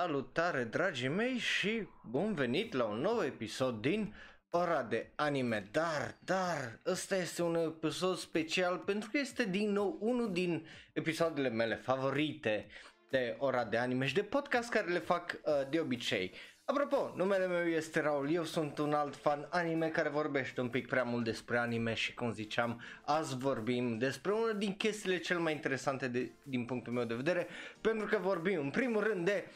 Salutare, dragii mei, și bun venit la un nou episod din Ora de Anime. Dar ăsta este un episod special pentru că este din nou unul din episoadele mele favorite de Ora de Anime și de podcast care le fac de obicei. Apropo, numele meu este Raul, eu sunt un alt fan anime care vorbește un pic prea mult despre anime și, cum ziceam, azi vorbim despre una din chestiile cel mai interesante din punctul meu de vedere, pentru că vorbim în primul rând de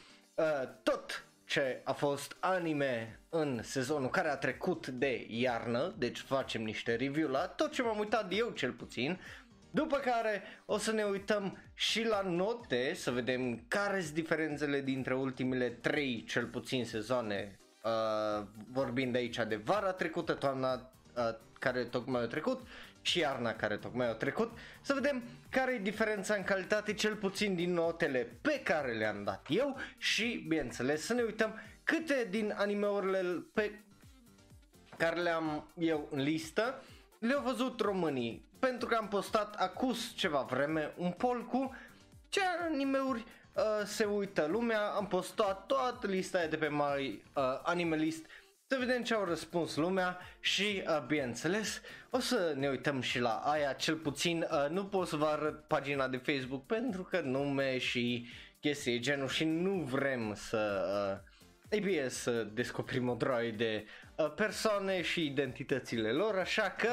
tot ce a fost anime în sezonul care a trecut de iarnă, deci facem niște review la tot ce m-am uitat eu cel puțin. După care o să ne uităm și la note, să vedem care sunt diferențele dintre ultimele 3 cel puțin sezoane, vorbind aici de vara trecută, toamna care tocmai a trecut și iarna care tocmai a trecut, să vedem care e diferența în calitate cel puțin din notele pe care le-am dat eu și, bineînțeles, să ne uităm câte din anime-urile pe care le-am eu în listă le-au văzut românii, pentru că am postat acus ceva vreme un poll cu ce anime-uri se uită lumea. Am postat toată lista aia de pe My Anime List să vedem ce au răspuns lumea și, bineînțeles, o să ne uităm și la aia cel puțin. Nu pot să vă arăt pagina de Facebook pentru că nume și chestii genul și nu vrem să descoperim o droaie de persoane și identitățile lor, așa că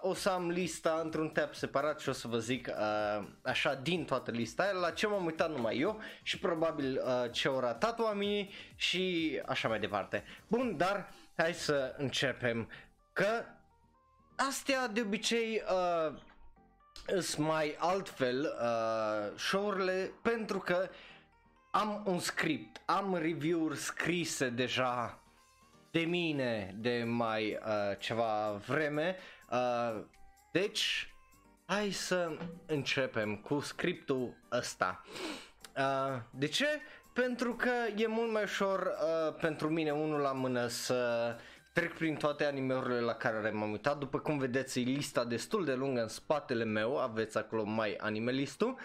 o să am lista într-un tab separat și o să vă zic așa din toată lista aia la ce m-am uitat numai eu și probabil ce au ratat oamenii și așa mai departe. Bun, dar hai să începem, că astea de obicei îs mai altfel show-urile pentru că am un script, am review-uri scrise deja de mine de mai ceva vreme, deci hai să începem cu scriptul ăsta. De ce? Pentru că e mult mai ușor pentru mine, unul la mână, să trec prin toate anime-urile la care m-am uitat. După cum vedeți, e lista destul de lungă în spatele meu, aveți acolo My Anime List-ul.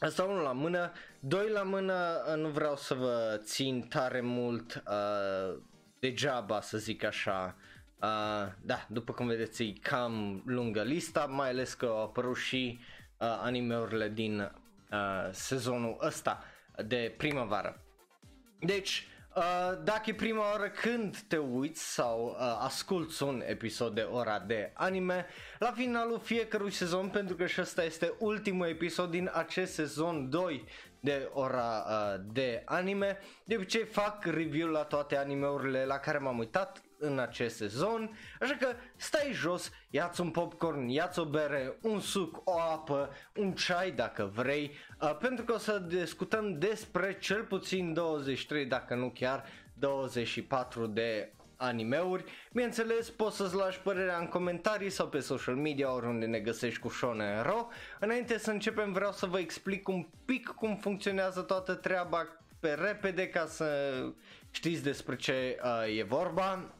Asta unul la mână. Doi la mână, nu vreau să vă țin tare mult degeaba, să zic așa. Da, după cum vedeți, e cam lungă lista, mai ales că au apărut și anime-urile din sezonul ăsta de primăvară. Deci, dacă e prima oară când te uiți sau asculti un episod de Ora de Anime, la finalul fiecărui sezon, pentru că și ăsta este ultimul episod din acest sezon 2 de Ora de Anime, de obicei fac review la toate anime-urile la care m-am uitat în acest sezon, așa că stai jos, ia-ți un popcorn, ia-ți o bere, un suc, o apă, un ceai dacă vrei, pentru că o să discutăm despre cel puțin 23, dacă nu chiar 24 de anime-uri. Bineînțeles, poți să-ți lași părerea în comentarii sau pe social media, oriunde ne găsești cu Shonen Ro. Înainte să începem, vreau să vă explic un pic cum funcționează toată treaba pe repede, ca să știți despre ce e vorba.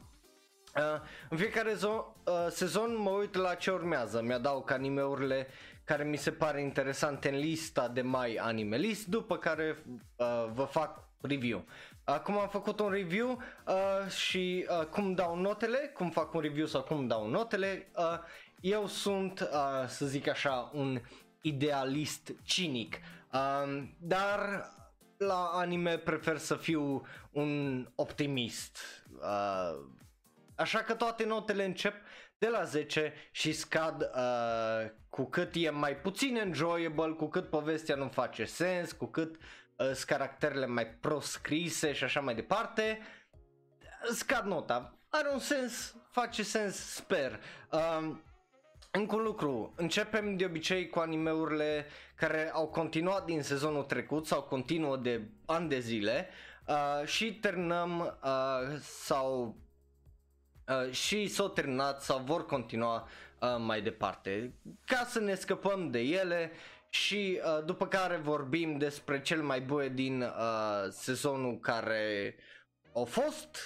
În fiecare sezon mă uit la ce urmează, mi-adaug anime-urile care mi se pare interesante în lista de My Anime List, după care vă fac review. Acum am făcut un review și cum dau notele, cum fac un review sau cum dau notele, eu sunt, să zic așa, un idealist cinic, dar la anime prefer să fiu un optimist. Așa că toate notele încep de la 10 și scad cu cât e mai puțin enjoyable, cu cât povestea nu face sens, cu cât sunt caracterele mai proscrise și așa mai departe, scad nota. Are un sens, face sens, sper. Încă un lucru, începem de obicei cu anime-urile care au continuat din sezonul trecut sau continuă de ani de zile și terminăm sau... și s-au terminat sau vor continua mai departe, ca să ne scăpăm de ele și după care vorbim despre cel mai bun din sezonul care a fost.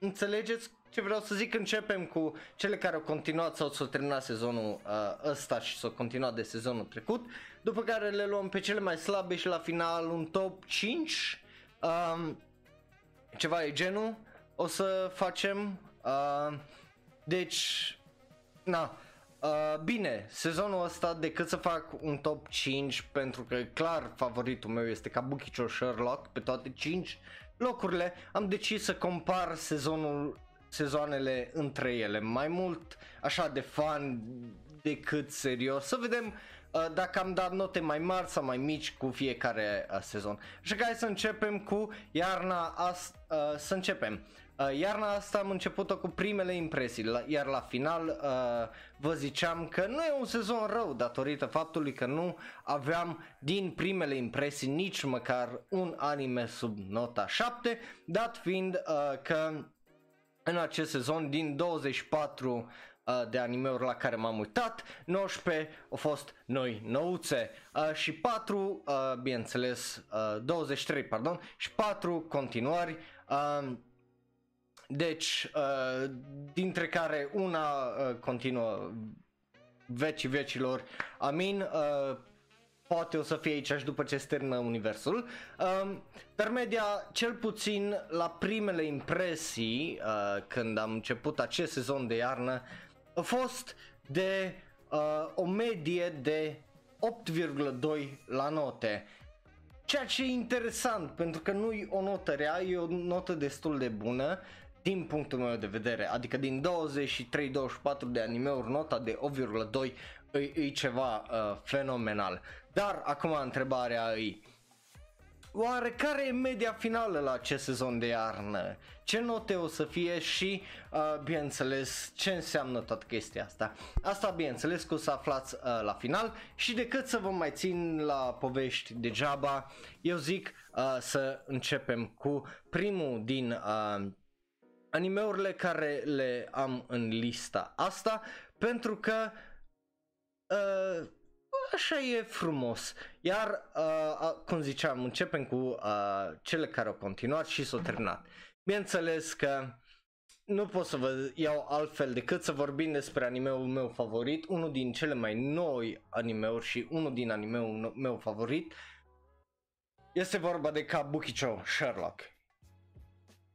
Înțelegeți ce vreau să zic, începem cu cele care au continuat sau s-au terminat sezonul ăsta și s-au continuat de sezonul trecut, după care le luăm pe cele mai slabe și la final un top 5, ceva de genul o să facem. Deci, na, bine, sezonul ăsta, decât să fac un top 5, pentru că clar favoritul meu este Kabukicho Sherlock pe toate 5 locurile, am decis să compar sezoanele între ele, mai mult așa de fan decât serios, să vedem dacă am dat note mai mari sau mai mici cu fiecare sezon. Așa că hai să începem cu iarna asta, iarna asta am început-o cu primele impresii, iar la final vă ziceam că nu e un sezon rău datorită faptului că nu aveam din primele impresii nici măcar un anime sub nota 7, dat fiind că în acest sezon din 24 de anime-uri la care m-am uitat, 19 au fost noi nouțe și 4, bineînțeles, 23, pardon, și 4 continuări. Deci, dintre care una continuă vecii vecilor, amin, poate o să fie aici și după ce se termină universul, dar media, cel puțin la primele impresii, când am început acest sezon de iarnă, a fost de o medie de 8,2 la note. Ceea ce e interesant, pentru că nu e o notă rea, e o notă destul de bună din punctul meu de vedere, adică din 23-24 de anime-uri, nota de 8,2 e ceva fenomenal. Dar acum întrebarea e, oare care e media finală la acest sezon de iarnă? Ce note o să fie și, bineînțeles, ce înseamnă toată chestia asta? Asta, bineînțeles, că o să aflați la final și decât să vă mai țin la povești degeaba, eu zic să începem cu primul din animeurile care le am în lista asta, pentru că așa e frumos. Iar, cum ziceam, începem cu cele care au continuat și s-au terminat. Bineînțeles că nu pot să vă iau altfel decât să vorbim despre anime-ul meu favorit, unul din cele mai noi anime-uri și unul din anime-ul meu favorit. Este vorba de Kabukicho Sherlock.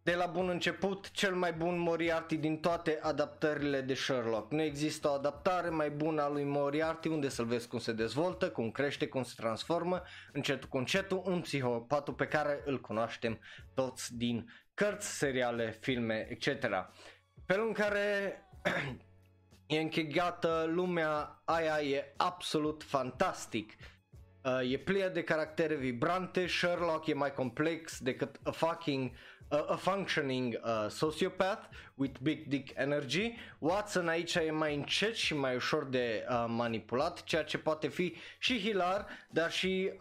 De la bun început, cel mai bun Moriarty din toate adaptările de Sherlock. Nu există o adaptare mai bună a lui Moriarty unde să-l vezi cum se dezvoltă, cum crește, cum se transformă, încetul cu încetul, un psihopatul pe care îl cunoaștem toți din cărți, seriale, filme, etc. Felul în care e închegată lumea aia e absolut fantastic. E plie de caractere vibrante, Sherlock e mai complex decât a functioning sociopath with big dick energy. Watson aici e mai încet și mai ușor de manipulat, ceea ce poate fi și hilar, dar și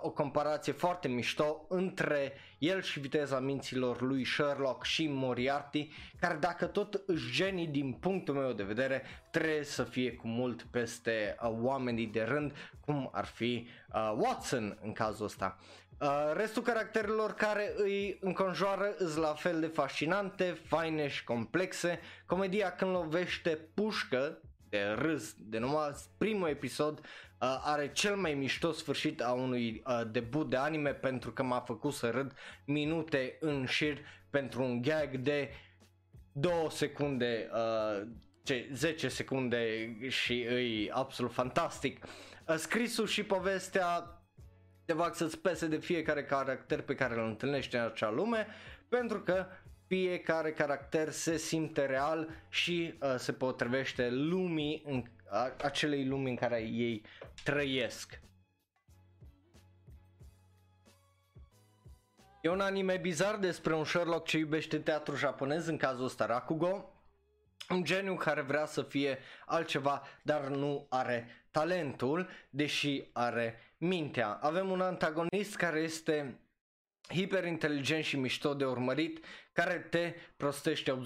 o comparație foarte mișto între el și viteza minților lui Sherlock și Moriarty, care dacă tot își genii din punctul meu de vedere trebuie să fie cu mult peste oamenii de rând, cum ar fi Watson în cazul ăsta. Restul caracterelor care îi înconjoară îs la fel de fascinante, faine și complexe. Comedia când lovește pușcă de râs, de numai primul episod are cel mai mișto sfârșit a unui debut de anime, pentru că m-a făcut să râd minute în șir pentru un gag de 2 secunde, 10 secunde și e absolut fantastic. Scrisul și povestea te fac să-ți pese de fiecare caracter pe care îl întâlnești în acea lume, pentru că fiecare caracter se simte real și se potrivește lumii, acelei lumii în care ei trăiesc. E un anime bizar despre un Sherlock ce iubește teatru japonez, în cazul ăsta Rakugo, un geniu care vrea să fie altceva, dar nu are talentul, deși are mintea. Avem un antagonist care este hiperinteligent și mișto de urmărit, care te prostește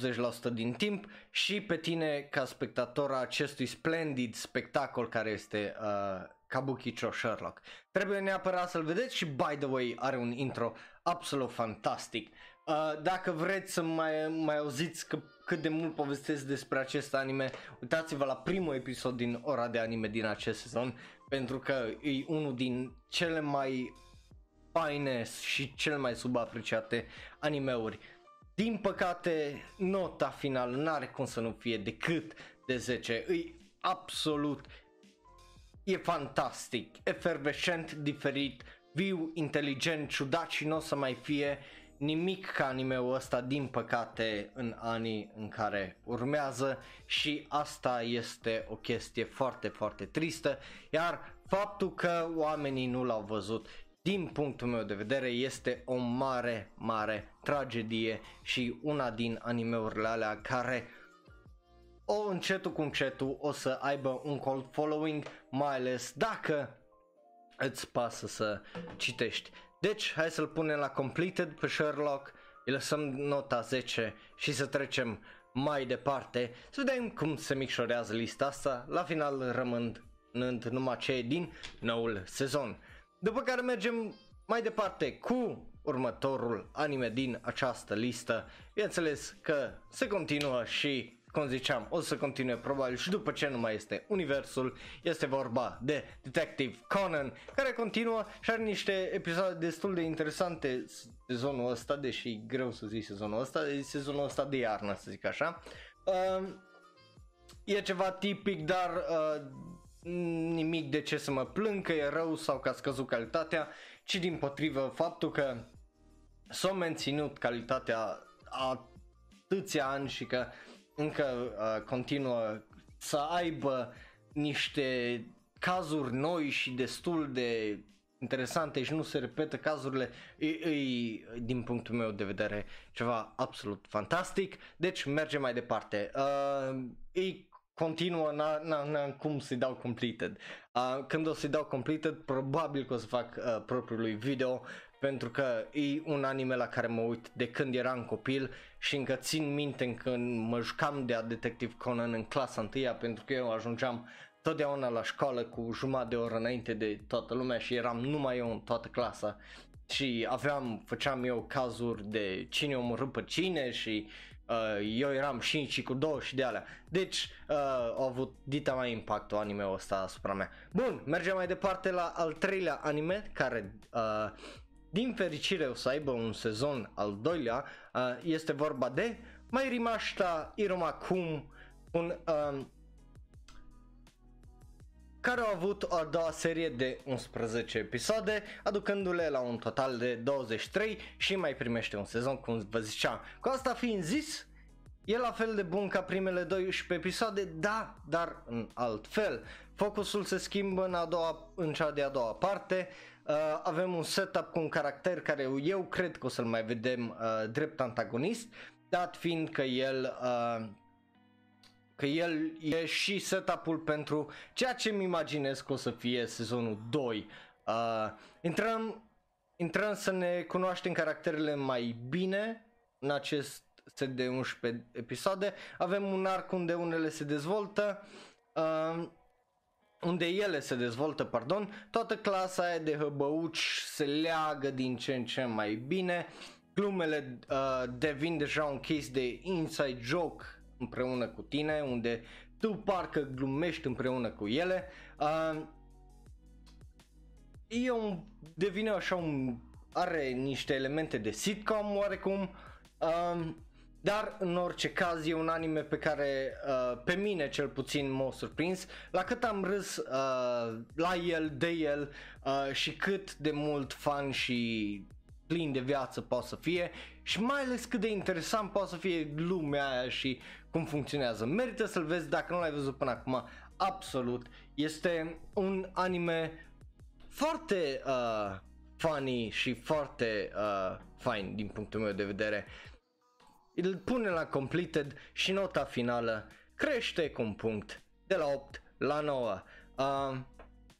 80% din timp și pe tine ca spectator a acestui splendid spectacol care este Kabukicho Sherlock. Trebuie neapărat să-l vedeți și, by the way, are un intro absolut fantastic. Dacă vreți să mai auziți că cât de mult povestesc despre acest anime, uitați-vă la primul episod din Ora de Anime din acest sezon, pentru că e unul din cele mai faine și cele mai subapreciate anime-uri. Din păcate, nota finală n-are cum să nu fie decât de 10. E absolut, e fantastic, efervescent, diferit, viu, inteligent, ciudat și nu o să mai fie nimic ca anime-ul ăsta, din păcate, în anii în care urmează, și asta este o chestie foarte, foarte tristă, iar faptul că oamenii nu l-au văzut, din punctul meu de vedere, este o mare, mare tragedie și una din anime-urile alea care încetul cu încetul o să aibă un cult following, mai ales dacă îți pasă să citești. Deci, hai să-l punem la completed pe Sherlock, îi lăsăm nota 10 și să trecem mai departe, să vedem cum se micșorează lista asta, la final rămânând numai cei din noul sezon. După care mergem mai departe cu următorul anime din această listă. Bineînțeles că se continuă și, cum ziceam, o să continue probabil și după ce nu mai este universul. Este vorba de Detective Conan, care continuă și are niște episoade destul de interesante sezonul ăsta, deși e greu să zic sezonul ăsta, e sezonul ăsta de iarnă, să zic așa. E ceva tipic, dar nimic de ce să mă plâng că e rău sau că a scăzut calitatea, ci din potrivă faptul că s-a menținut calitatea atâția ani și că încă continuă să aibă niște cazuri noi și destul de interesante și nu se repetă cazurile, din punctul meu de vedere ceva absolut fantastic. Deci mergem mai departe, continuă, n-am cum să-i dau completed. Când o să-i dau completed, probabil că o să fac propriul lui video, pentru că e un anime la care mă uit de când eram copil și încă țin minte când mă jucam de Detective Conan în clasa 1-a, pentru că eu ajungeam totdeauna la școală cu jumătate de oră înainte de toată lumea și eram numai eu în toată clasa și făceam eu cazuri de cine omorât pe cine și eu eram Shinji cu 2 și de alea. Deci au avut dita mai impactul anime-ul ăsta asupra mea. Bun, mergem mai departe la al treilea anime, care din fericire o să aibă un sezon al doilea. Este vorba de Mairimashita Iruma-kun, care au avut a doua serie de 11 episoade, aducându-le la un total de 23 și mai primește un sezon, cum vă ziceam. Cu asta fiind zis, e la fel de bun ca primele 12 episoade, da, dar în alt fel. Focusul se schimbă în cea de-a doua parte. Avem un setup cu un caracter care eu cred că o să-l mai vedem drept antagonist, dat fiind că el e și setup-ul pentru ceea ce îmi imaginez că o să fie sezonul 2. Intrăm să ne cunoaștem caracterele mai bine în acest set de 11 episoade. Avem un arc unde unele se dezvoltă, unde ele se dezvoltă, pardon, toată clasa aia de hăbăuci se leagă din ce în ce mai bine, glumele devin deja un case de inside joke împreună cu tine, unde tu parcă glumești împreună cu ele. Devine așa are niște elemente de sitcom oarecum, dar în orice caz e un anime pe care pe mine cel puțin m-a surprins la cât am râs la el, de el, și cât de mult fun și plin de viață poate să fie și mai ales cât de interesant poate să fie lumea aia și cum funcționează. Merită să-l vezi dacă nu l-ai văzut până acum, absolut. Este un anime foarte funny și foarte fain din punctul meu de vedere. Îl pune la completed și nota finală crește cu un punct, de la 8 la 9.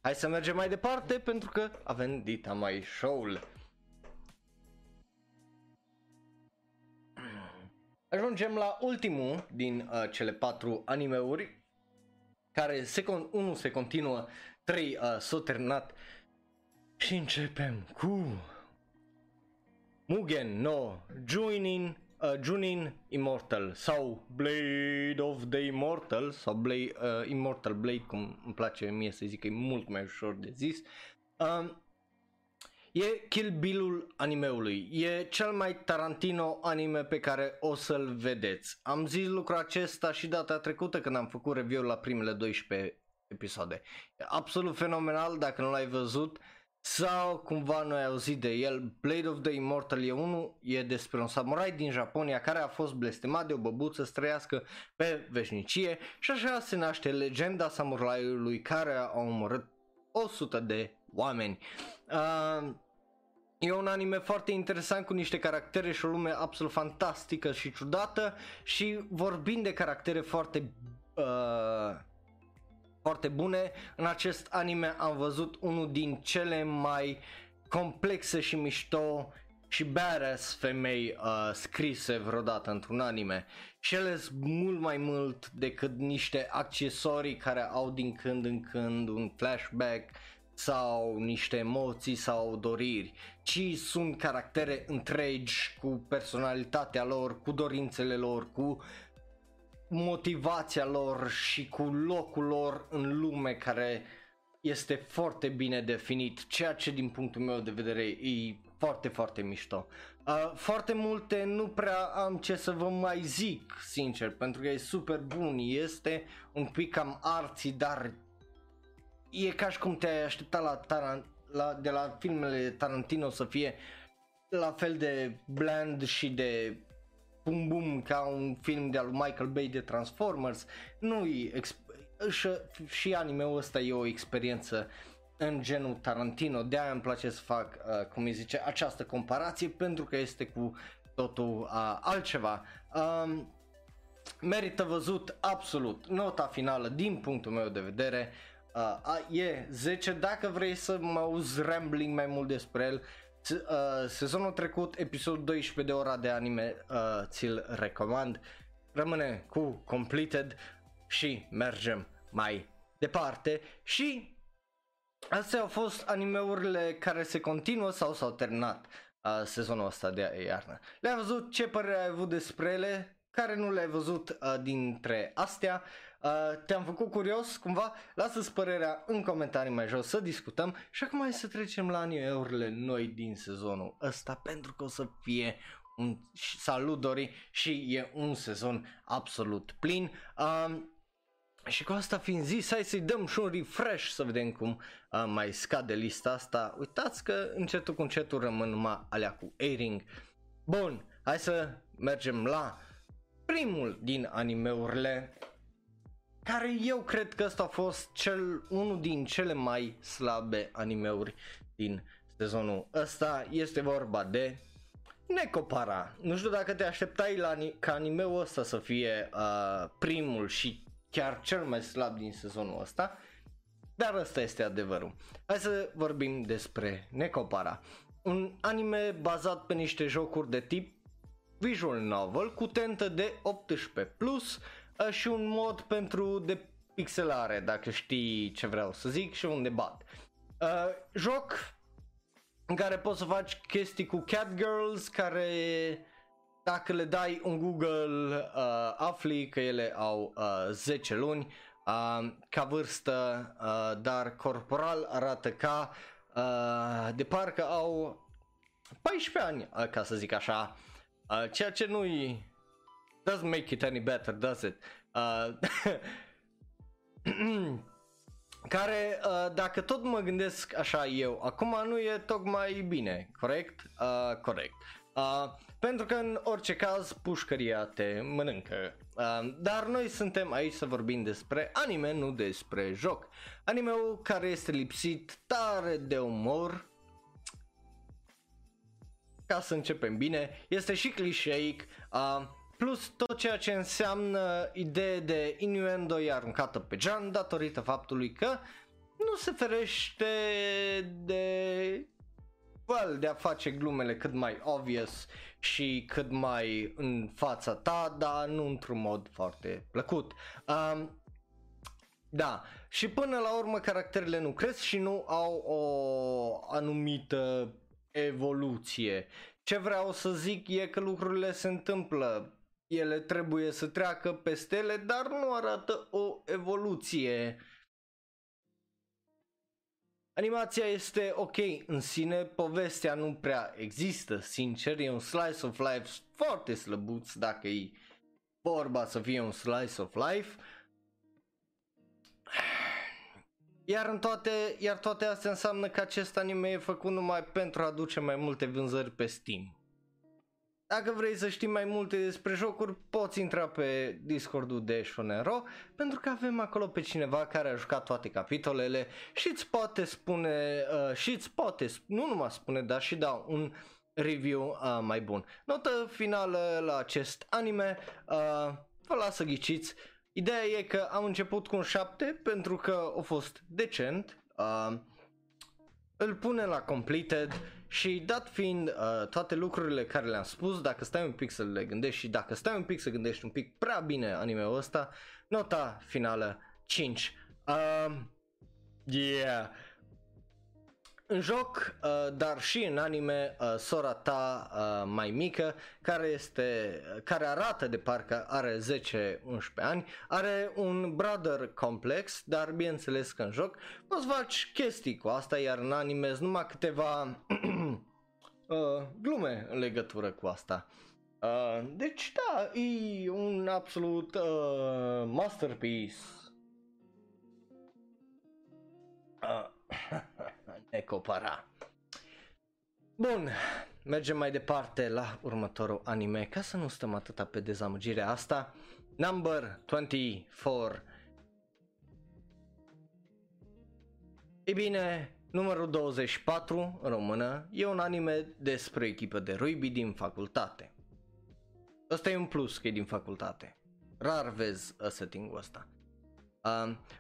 Hai să mergem mai departe pentru că avem Dita Mai Show-ul. Ajungem la ultimul din cele 4 anime-uri, care unul se continuă, 3 s-a terminat și începem cu Mugen no Junin Immortal sau Blade of the Immortal sau Immortal Blade, cum îmi place mie să zic, că e mult mai ușor de zis. E Kill Bill-ul animeului, e cel mai Tarantino anime pe care o să-l vedeți. Am zis lucrul acesta și data trecută când am făcut review-ul la primele 12 episoade. E absolut fenomenal, dacă nu l-ai văzut sau cumva nu ai auzit de el, Blade of the Immortal e despre un samurai din Japonia care a fost blestemat de o băbuță să trăiască pe veșnicie și așa se naște legenda samuraiului care a omorât 100 de oameni. E un anime foarte interesant cu niște caractere și o lume absolut fantastică și ciudată, și vorbind de caractere foarte bune, în acest anime am văzut unul din cele mai complexe și mișto și badass femei scrise vreodată într-un anime. Și ele sunt mult mai mult decât niște accesorii care au din când în când un flashback sau niște emoții sau doriri, ci sunt caractere întregi cu personalitatea lor, cu dorințele lor, cu motivația lor și cu locul lor în lume, care este foarte bine definit, ceea ce din punctul meu de vedere e foarte, foarte mișto. Foarte multe nu prea am ce să vă mai zic, sincer, pentru că e super bun, este un pic cam arții, dar e ca și cum te-ai aștepta de la filmele Tarantino să fie la fel de bland și de bum bum ca un film de al lui Michael Bay de Transformers. Și anime-ul ăsta e o experiență în genul Tarantino, de-aia îmi place să fac, cum îi zice, această comparație, pentru că este cu totul altceva. Merită văzut absolut. Nota finală din punctul meu de vedere e 10, dacă vrei să mă auzi rambling mai mult despre el, sezonul trecut, episodul 12 de Ora de Anime, ți-l recomand. Rămâne cu Completed și mergem mai departe. Și astea au fost animeurile care se continuă sau s-au terminat sezonul ăsta de iarnă. Le-ai văzut? Ce părere ai avut despre ele? Care nu le-ai văzut dintre astea? Te-am făcut curios cumva? Lasă-ți părerea în comentarii mai jos să discutăm. Și acum hai să trecem la anime-urile noi din sezonul ăsta, pentru că o să fie un salut Dori și e un sezon absolut plin. Și cu asta fiind zis, hai să-i dăm și un refresh să vedem cum mai scade lista asta. Uitați că încetul cu încetul rămân numai alea cu airing. Bun, hai să mergem la primul din animeurile, care eu cred că ăsta a fost unul din cele mai slabe animeuri din sezonul ăsta. Este vorba de Nekopara. Nu știu dacă te așteptai ca animeul ăsta să fie primul și chiar cel mai slab din sezonul ăsta, dar ăsta este adevărul. Hai să vorbim despre Nekopara, un anime bazat pe niște jocuri de tip visual novel cu tentă de 18+, și un mod pentru depixelare, dacă știi ce vreau să zic și unde bat. Joc în care poți să faci chestii cu catgirls, care dacă le dai un Google afli că ele au 10 luni ca vârstă, dar corporal arată ca de parcă au 14 ani, ca să zic așa, ceea ce nu-i doesn't make it any better, does it? Care, dacă tot mă gândesc așa eu, acum nu e tocmai bine, corect? Corect. Pentru că în orice caz pușcăria te mănâncă. Dar noi suntem aici să vorbim despre anime, nu despre joc. Anime-ul care este lipsit tare de umor, ca să începem bine, este și clișeic, plus tot ceea ce înseamnă idee de innuendo e aruncată pe geam datorită faptului că nu se ferește de a face glumele cât mai obvious și cât mai în fața ta, dar nu într-un mod foarte plăcut. Da, și până la urmă caracterele nu cresc și nu au o anumită evoluție, Ce vreau să zic e că lucrurile se întâmplă. Ele trebuie să treacă peste ele, dar nu arată o evoluție. Animația este ok în sine, povestea nu prea există, sincer, e un slice of life foarte slăbuț dacă e vorba să fie un slice of life. Iar toate astea înseamnă că acest anime e făcut numai pentru a aduce mai multe vânzări pe Steam. Dacă vrei să știi mai multe despre jocuri, poți intra pe Discord-ul de Shonero, pentru că avem acolo pe cineva care a jucat toate capitolele și îți poate spune, nu numai spune, dar și da un review mai bun. Notă finală la acest anime, vă las să ghiciți. Ideea e că am început cu un 7 pentru că a fost decent, îl pune la completed și dat fiind toate lucrurile care le-am spus, dacă stai un pic să le gândești și dacă stai un pic să gândești un pic prea bine anime-ul ăsta, nota finală 5. În joc, dar și în anime, sora ta mai mică, care arată de parcă are 10-11 ani, are un brother complex, dar bineînțeles că în joc poți faci chestii cu asta, iar în anime sunt numai câteva glume în legătură cu asta. Deci da, e un absolut masterpiece. Nekopara. Bun, mergem mai departe la următorul anime, ca să nu stăm atâta pe dezamăgirea asta. Number 24. Ei bine, numărul 24 în română e un anime despre echipă de rugby din facultate. Ăsta e un plus că e din facultate. Rar vezi setting-ul ăsta.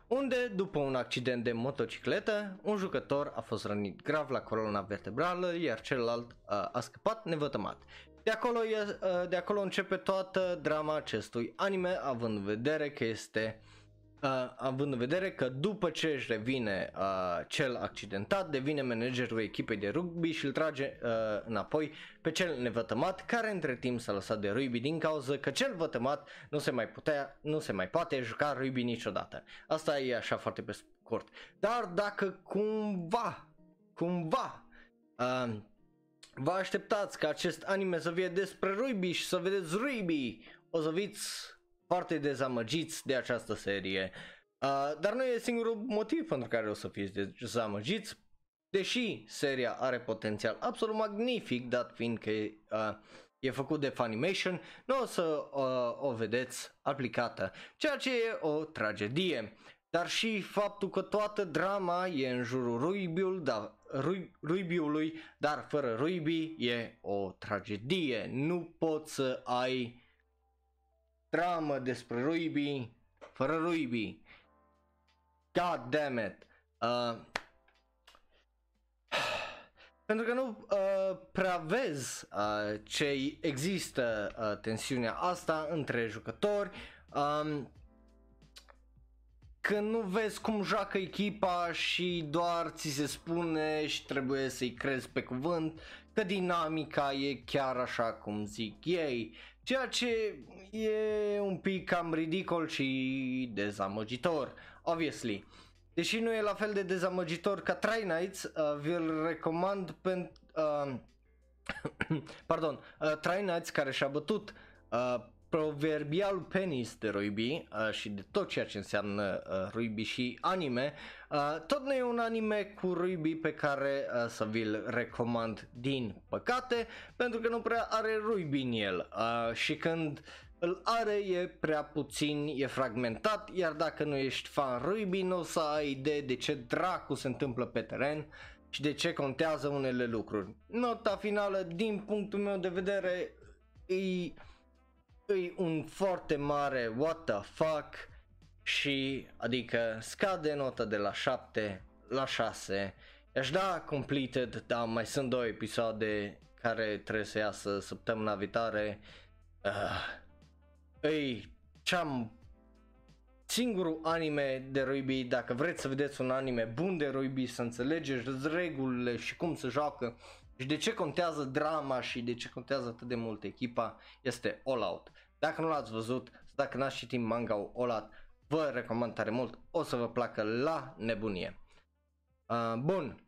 Unde, după un accident de motocicletă, un jucător a fost rănit grav la coloana vertebrală, iar celălalt a scăpat nevătămat. De acolo începe toată drama acestui anime, având în vedere că după ce își revine cel accidentat, devine managerul echipei de rugby și îl trage înapoi pe cel nevătămat, care între timp s-a lăsat de rugby din cauza că cel vătămat nu se mai poate juca rugby niciodată. Asta e așa foarte pe scurt. Dar dacă cumva vă așteptați ca acest anime să fie despre rugby și să vedeți rugby, o să fiți foarte dezamăgiți de această serie, dar nu e singurul motiv pentru care o să fiți dezamăgiți, deși seria are potențial absolut magnific, dat fiind că e făcut de Funimation, nu o să o vedeți aplicată, ceea ce e o tragedie, dar și faptul că toată drama e în jurul rugby-ului, dar fără rugby e o tragedie, nu poți să ai dramă despre rugby fără rugby. God damn it. Pentru că nu prea vezi ce există tensiunea asta între jucători, când nu vezi cum joacă echipa și doar ți se spune și trebuie să-i crezi pe cuvânt că dinamica e chiar așa cum zic ei, ceea ce e un pic cam ridicol și dezamăgitor, obviously. Deși nu e la fel de dezamăgitor ca Try Nights, vi-l recomand pentru... Try Nights, care și-a bătut proverbial penis de rugby și de tot ceea ce înseamnă rugby și anime, tot nu e un anime cu rugby pe care să vi-l recomand, din păcate, pentru că nu prea are rugby în el și când îl are e prea puțin, e fragmentat, iar dacă nu ești fan rugby nu o să ai idee de ce dracu se întâmplă pe teren și de ce contează unele lucruri. Nota finală, din punctul meu de vedere, e un foarte mare what the fuck și adică scade nota de la 7 la 6. Aș da completed, dar mai sunt 2 episoade care trebuie să iasă săptămâna viitoare. Singurul anime de rugby, dacă vreți să vedeți un anime bun de rugby, să înțelegeți regulile și cum se joacă Și de ce contează drama și de ce contează atât de mult echipa este All Out. Dacă nu l-ați văzut, dacă n-ați citit manga-ul All Out, vă recomand tare mult, o să vă placă la nebunie. Bun,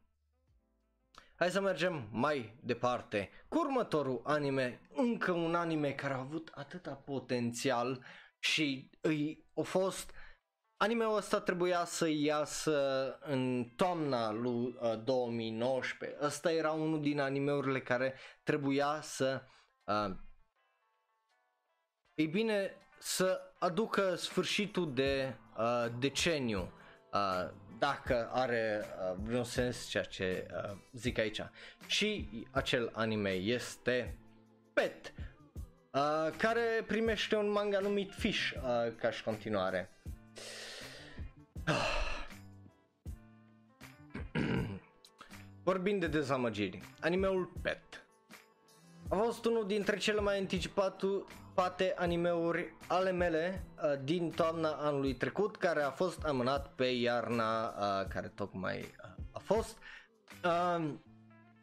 hai să mergem mai departe cu următorul anime, încă un anime care a avut atâta potențial și îi a fost... Anime-ul ăsta trebuia să iasă în toamna lui 2019, ăsta era unul din animeurile care trebuia să, ei bine, să aducă sfârșitul de deceniu, dacă are vreun sens ceea ce zic aici. Și acel anime este Pet, care primește un manga numit Fish ca și continuare. Vorbind de dezamăgiri, animeul Pet a fost unul dintre cele mai anticipate animeuri ale mele din toamna anului trecut, care a fost amânat pe iarna care tocmai a fost.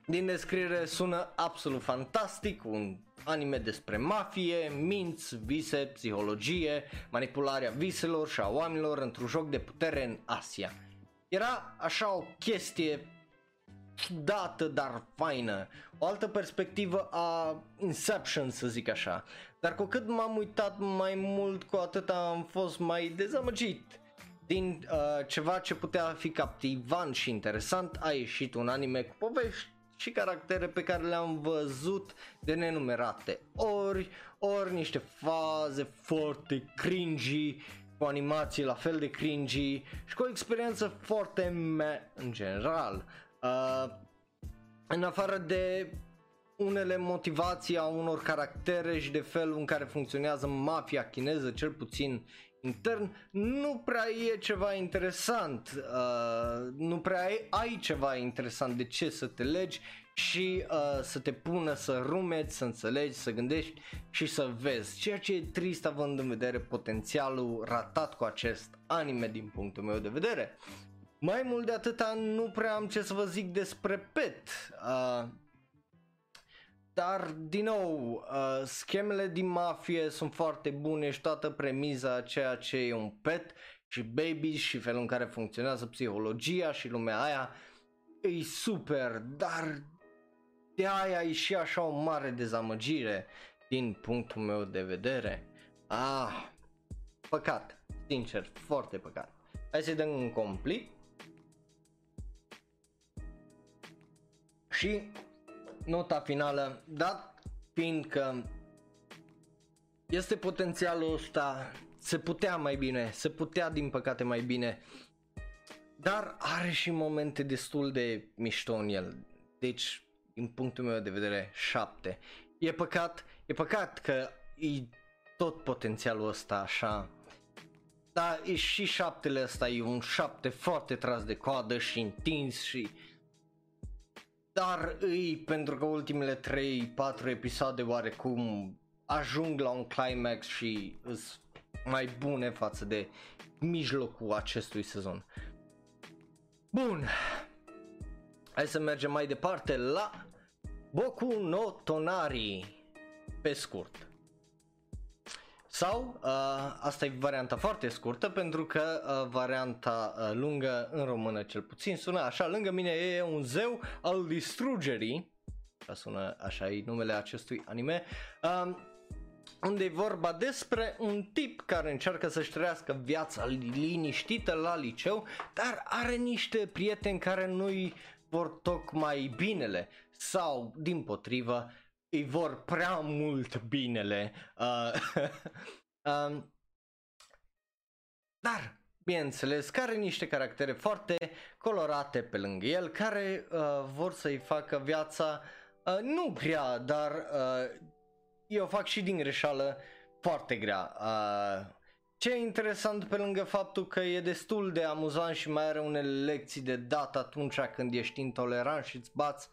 Din descriere sună absolut fantastic, un anime despre mafie, minți, vise, psihologie, manipularea viselor și a oamenilor într-un joc de putere în Asia. Era așa o chestie ciudată, dar faină, o altă perspectivă a Inception, să zic așa. Dar cu cât m-am uitat mai mult, cu atât am fost mai dezamăgit. Din ceva ce putea fi captivant și interesant, a ieșit un anime cu povești și caractere pe care le-am văzut de nenumerate ori niște faze foarte cringy, cu animații la fel de cringy și cu o experiență foarte în general. În afară de unele motivații a unor caractere și de felul în care funcționează mafia chineză, cel puțin intern, nu prea e ceva interesant, nu prea ai ceva interesant de ce să te legi și să te pună să rumeți, să înțelegi, să gândești și să vezi, ceea ce e trist având în vedere potențialul ratat cu acest anime din punctul meu de vedere. Mai mult de atâta nu prea am ce să vă zic despre Pet. Dar, din nou, schemele din mafie sunt foarte bune și toată premiza ceea ce e un pet și baby și felul în care funcționează psihologia și lumea aia e super, dar de aia e și așa o mare dezamăgire din punctul meu de vedere. Păcat, sincer, foarte păcat. Hai să-i dăm un complet. Și... nota finală, dat fiindcă este potențialul ăsta, se putea din păcate mai bine, dar are și momente destul de mișto în el, deci din punctul meu de vedere 7. E păcat că e tot potențialul ăsta așa, dar e și 7-le ăsta, e un 7 foarte tras de coadă și întins și... dar îi, pentru că ultimele 3-4 episoade oarecum ajung la un climax și îs mai bune față de mijlocul acestui sezon. Bun, hai să mergem mai departe la Boku no Tonari, pe scurt. Sau, asta e varianta foarte scurtă, pentru că varianta lungă, în română cel puțin, sună așa. Lângă mine e un zeu al distrugerii, sună așa e numele acestui anime, unde e vorba despre un tip care încearcă să-și trăiască viața liniștită la liceu, dar are niște prieteni care nu-i vor tocmai binele sau, din potrivă, îi vor prea mult binele, dar, bineînțeles, are niște caractere foarte colorate pe lângă el, care vor să-i facă viața nu grea, dar eu fac și din greșeală foarte grea. Ce e interesant pe lângă faptul că e destul de amuzant și mai are unele lecții de dat atunci când ești intolerant și îți bați...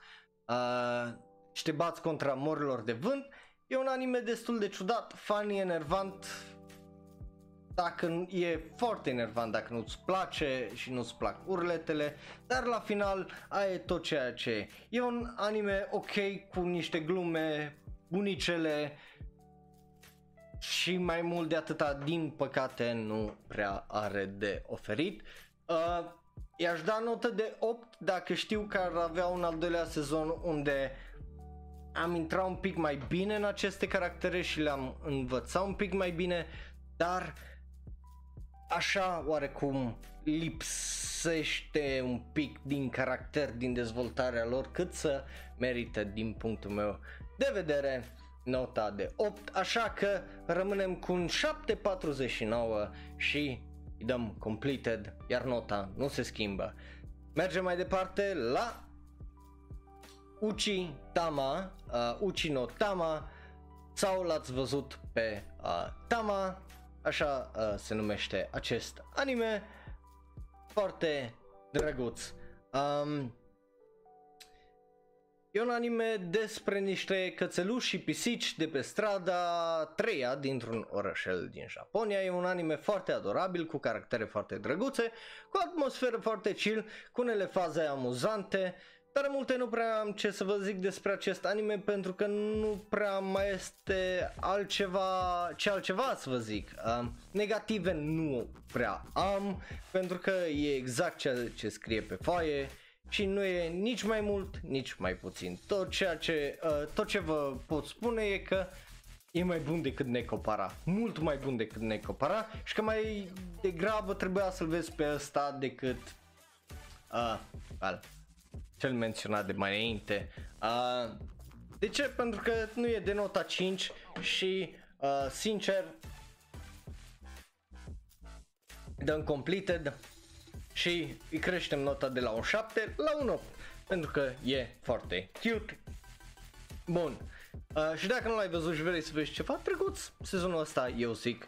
și te bați contra morilor de vânt, e un anime destul de ciudat, funny, enervant, Dacă e foarte enervant dacă nu-ți place și nu-ți plac urletele, dar la final aia e tot ceea ce e. E un anime ok, cu niște glume bunicele și mai mult de atâta, din păcate, nu prea are de oferit. I-aș da notă de 8 dacă știu că ar avea un al doilea sezon unde am intrat un pic mai bine în aceste caractere și le-am învățat un pic mai bine, dar așa oarecum lipsește un pic din caracter, din dezvoltarea lor, cât să merită din punctul meu de vedere nota de 8, așa că rămânem cu un 7.49 și îi dăm completed, iar nota nu se schimbă. Mergem mai departe la Uchi Tama, Uchi no Tama, sau l-ați văzut pe Tama, așa se numește acest anime, foarte drăguț. E un anime despre niște cățeluși și pisici de pe strada 3-a dintr-un orășel din Japonia. E un anime foarte adorabil, cu caractere foarte drăguțe, cu atmosferă foarte chill, cu unele faze amuzante, dar multe nu prea am ce să vă zic despre acest anime pentru că nu prea mai este altceva să vă zic. Negative nu prea am pentru că e exact ceea ce scrie pe foaie și nu e nici mai mult, nici mai puțin. Tot ce vă pot spune e că e mai bun decât Nekopara, mult mai bun decât Nekopara și că mai degrabă trebuia să-l vezi pe ăsta decât cel menționat de mai înainte. De ce? Pentru că nu e de nota 5 și sincer dăm completed și îi creștem nota de la un 7 la un 8 pentru că e foarte cute. Bun, și dacă nu l-ai văzut și vrei să vezi ceva drăguț sezonul ăsta, eu zic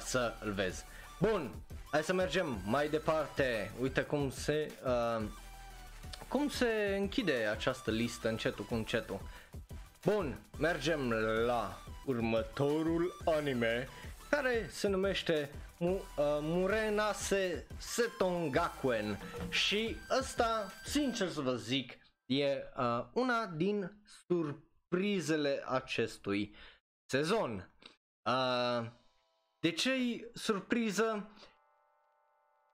să îl vezi. Bun, hai să mergem mai departe. Uite cum se cum se închide această listă încetul cu încetul. Bun, mergem la următorul anime care se numește Murenase Seton Gakuen și ăsta, sincer să vă zic, e una din surprizele acestui sezon. De ce-i surpriză?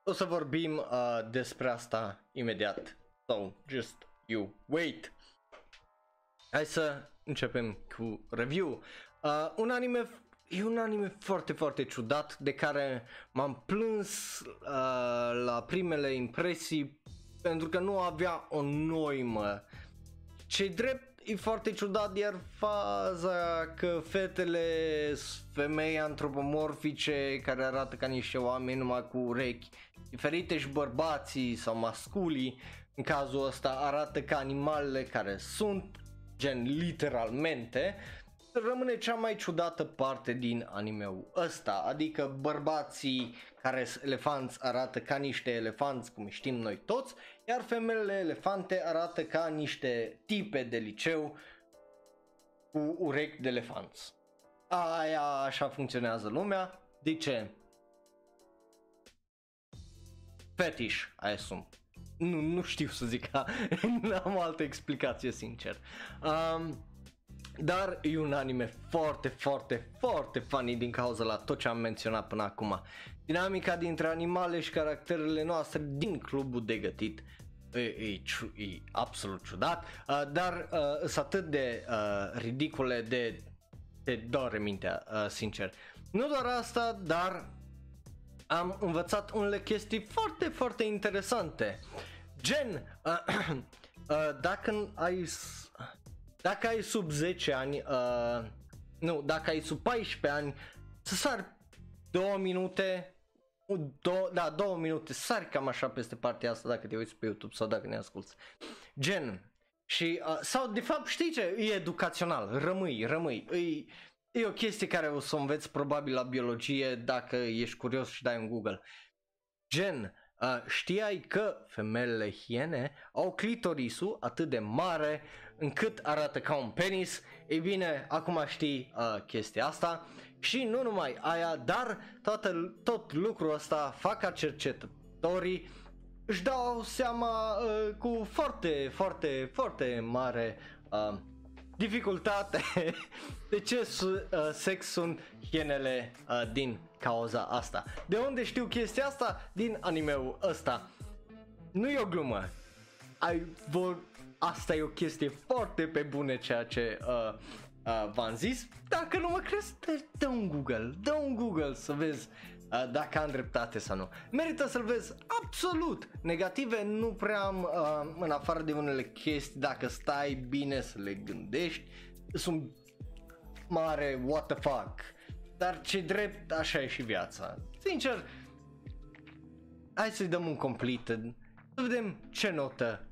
O să vorbim despre asta imediat. So, just you wait. Hai să începem cu review. E un anime foarte, foarte ciudat de care m-am plâns la primele impresii pentru că nu avea o noimă. Ce-i drept e foarte ciudat, iar faza că fetele femei antropomorfice care arată ca niște oameni numai cu urechi diferite și bărbații sau masculii în cazul ăsta arată ca animalele care sunt, gen literalmente, rămâne cea mai ciudată parte din anime-ul ăsta, adică bărbații care sunt elefanți arată ca niște elefanți, cum știm noi toți, iar femelele elefante arată ca niște tipe de liceu cu urechi de elefanți. Aia, așa funcționează lumea. De ce? Fetish, I assume. Nu știu să zic, n-am altă explicație sincer. Dar e un anime foarte, foarte, foarte funny din cauza la tot ce am menționat până acum. Dinamica dintre animale și caracterele noastre din clubul de gătit e absolut ciudat, dar sunt atât de ridicole de te doare mintea, sincer. Nu doar asta, dar am învățat unele chestii foarte, foarte interesante. Gen, dacă ai sub 10 ani, dacă ai sub 14 ani, să sari 2 minute, sari cam așa peste partea asta dacă te uiți pe YouTube sau dacă ne asculti. Gen, și, sau de fapt știi ce, e educațional, rămâi, e o chestie care o să o înveți probabil la biologie dacă ești curios și dai în Google. Gen, știai că femelele hiene au clitorisul atât de mare încât arată ca un penis? Ei bine, acum știi chestia asta și nu numai aia, dar tot lucrul ăsta fac ca cercetătorii își dau seama cu foarte, foarte, foarte mare dificultate de ce sex sunt hienele din cauza asta. De unde știu chestia asta? Din anime-ul ăsta. Nu e o glumă. Asta e o chestie foarte pe bune, ceea ce v-am zis. Dacă nu mă crezi, dă un Google, să vezi dacă am dreptate sau nu. Merită să-l vezi absolut. Negative nu prea am, în afară de unele chestii, dacă stai bine să le gândești, sunt mare what the fuck. Dar ce drept, așa e și viața. Sincer, hai să-i dăm un completed, să vedem ce notă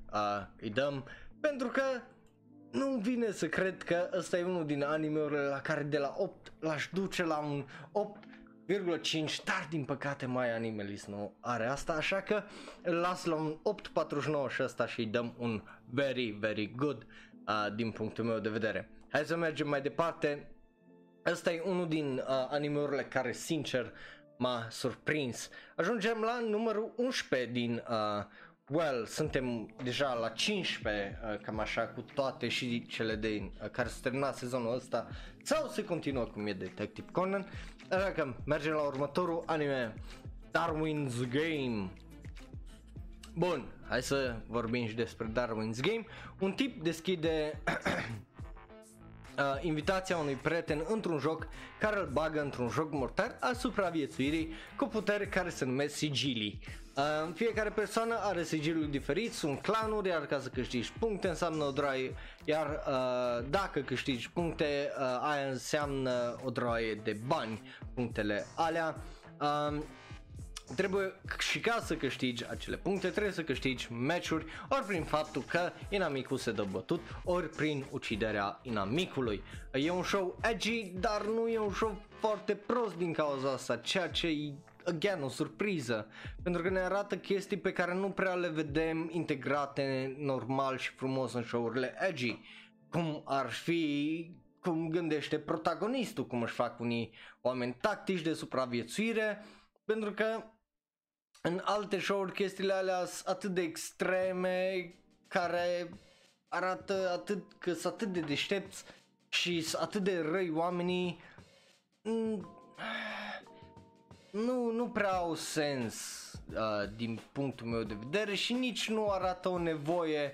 îi dăm, pentru că nu vine să cred că ăsta e unul din anime-urile la care de la 8 l-aș duce la un 8,5, dar din păcate My Anime List nu are asta, așa că îl las la un 8,49 și ăsta și îi dăm un very, very good din punctul meu de vedere. Hai să mergem mai departe. Ăsta e unul din anime-urile care sincer m-a surprins. Ajungem la numărul 11 din suntem deja la 15, cam așa, cu toate și cele de care se termina sezonul ăsta sau se continuă, cum e Detective Conan. Așa că mergem la următorul anime, Darwin's Game. Bun, hai să vorbim și despre Darwin's Game. Un tip deschide invitația unui prieten într-un joc care îl bagă într-un joc mortar al supraviețuirii cu puteri care se numesc sigilii. Fiecare persoană are sigiliul diferit, sunt clanuri, iar ca să câștigi puncte înseamnă o droaie, iar dacă câștigi puncte, aia înseamnă o droaie de bani, punctele alea. Trebuie și ca să câștigi acele puncte, trebuie să câștigi meciuri, ori prin faptul că inamicul se dă bătut, ori prin uciderea inamicului. E un show edgy, dar nu e un show foarte prost din cauza asta, ceea ce e, again, o surpriză, pentru că ne arată chestii pe care nu prea le vedem integrate normal și frumos în show-urile edgy, cum ar fi cum gândește protagonistul, cum își fac unii oameni tactici de supraviețuire, pentru că în alte show-uri chestiile alea sunt atât de extreme, care arată atât că sunt atât de deștepți și sunt atât de răi oamenii, nu prea au sens din punctul meu de vedere și nici nu arată o nevoie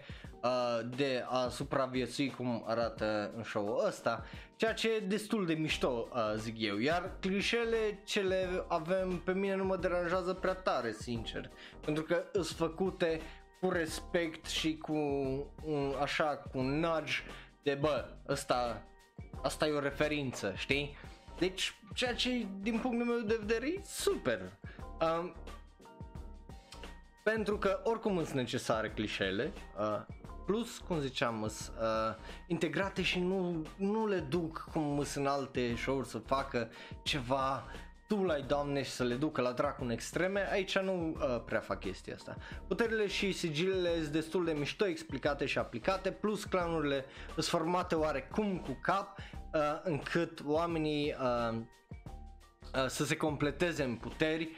de a supraviețui cum arată în show-ul ăsta, ceea ce e destul de mișto, zic eu, iar clișele ce le avem pe mine nu mă deranjează prea tare, sincer, pentru că sunt făcute cu respect și cu un, așa, cu un nudge de bă, asta e o referință, știi? Deci, ceea ce din punctul meu de vedere e super, pentru că oricum sunt necesare clișele, plus, cum ziceam, integrate și nu le duc cum sunt în alte show-uri să facă ceva tu lai doamne și să le ducă la dracu în extreme. Aici nu prea fac chestia asta. Puterile și sigilele sunt destul de mișto explicate și aplicate, plus clanurile sunt formate oarecum cu cap, încât oamenii să se completeze în puteri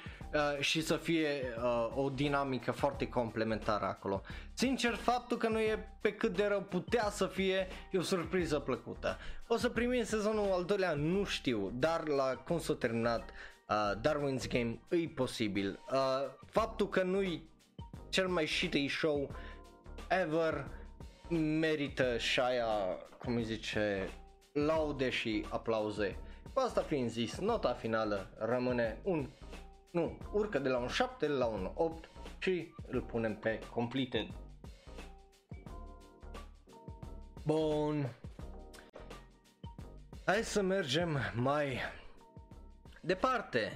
și să fie o dinamică foarte complementară acolo. Sincer, faptul că nu e pe cât de rău putea să fie e o surpriză plăcută. O să primim sezonul al doilea, nu știu, dar la cum s-a terminat Darwin's Game e posibil. Faptul că nu-i cel mai shitty show ever merită și aia, cum îi zice, laude și aplauze. Cu asta fiind zis, nota finală rămâne urcă de la un 7 la un 8 și îl punem pe completed. Bun. Hai să mergem mai departe,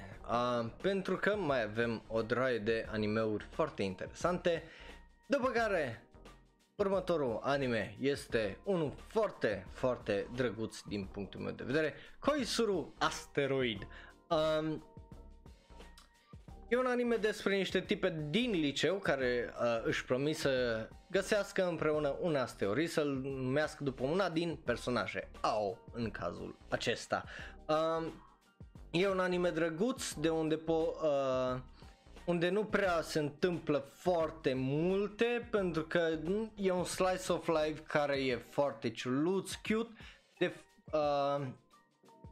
pentru că mai avem o droaie de animeuri foarte interesante, după care următorul anime este unul foarte, foarte drăguț din punctul meu de vedere, Koisuru Asteroid. E un anime despre niște tipe din liceu care își promis să găsească împreună un asteroid, să-l numească după una din personaje, Ao în cazul acesta. E un anime drăguț de unde unde nu prea se întâmplă foarte multe, pentru că e un slice of life care e foarte ciuluț, cute,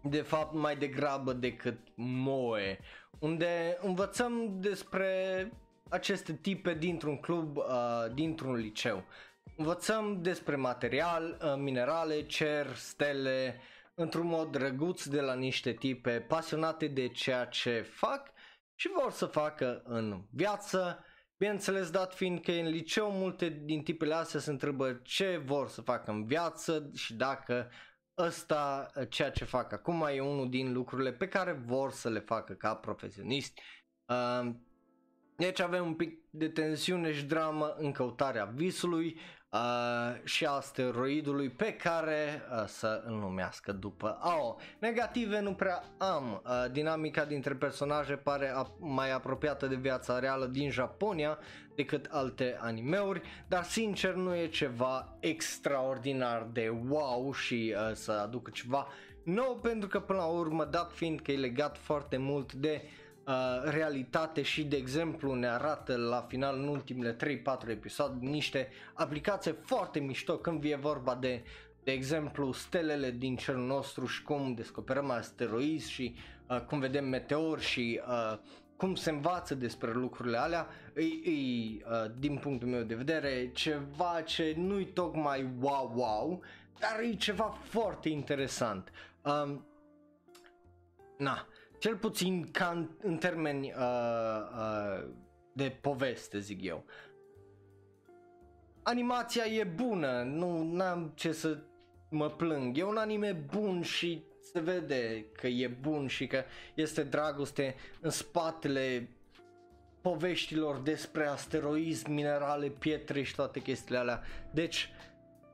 de fapt mai degrabă decât moe, unde învățăm despre aceste tipe dintr-un club, dintr-un liceu. Învățăm despre material, minerale, cer, stele, într-un mod drăguț de la niște tipe pasionate de ceea ce fac și vor să facă în viață. Bineînțeles, dat fiind că în liceu multe din tipele astea se întrebă ce vor să facă în viață și dacă ăsta, ceea ce fac acum, e unul din lucrurile pe care vor să le facă ca profesioniști. Deci avem un pic de tensiune și dramă în căutarea visului și asteroidului pe care să îl numească după Ao. Negative nu prea am. Dinamica dintre personaje pare mai apropiată de viața reală din Japonia decât alte animeuri, dar sincer nu e ceva extraordinar de wow și să aducă ceva nou, pentru că până la urmă, dat fiind că e legat foarte mult de realitate și, de exemplu, ne arată la final, în ultimele 3-4 episoade, niște aplicații foarte mișto când vine vorba de exemplu, stelele din cerul nostru și cum descoperăm asteroizi și cum vedem meteori și cum se învață despre lucrurile alea. Din punctul meu de vedere, ceva ce nu-i tocmai wow, dar e ceva foarte interesant. Cel puțin ca în termeni de poveste, zic eu. Animația e bună, nu am ce să mă plâng. E un anime bun și se vede că e bun și că este dragoste în spatele poveștilor despre asteroizi, minerale, pietre și toate chestiile alea. Deci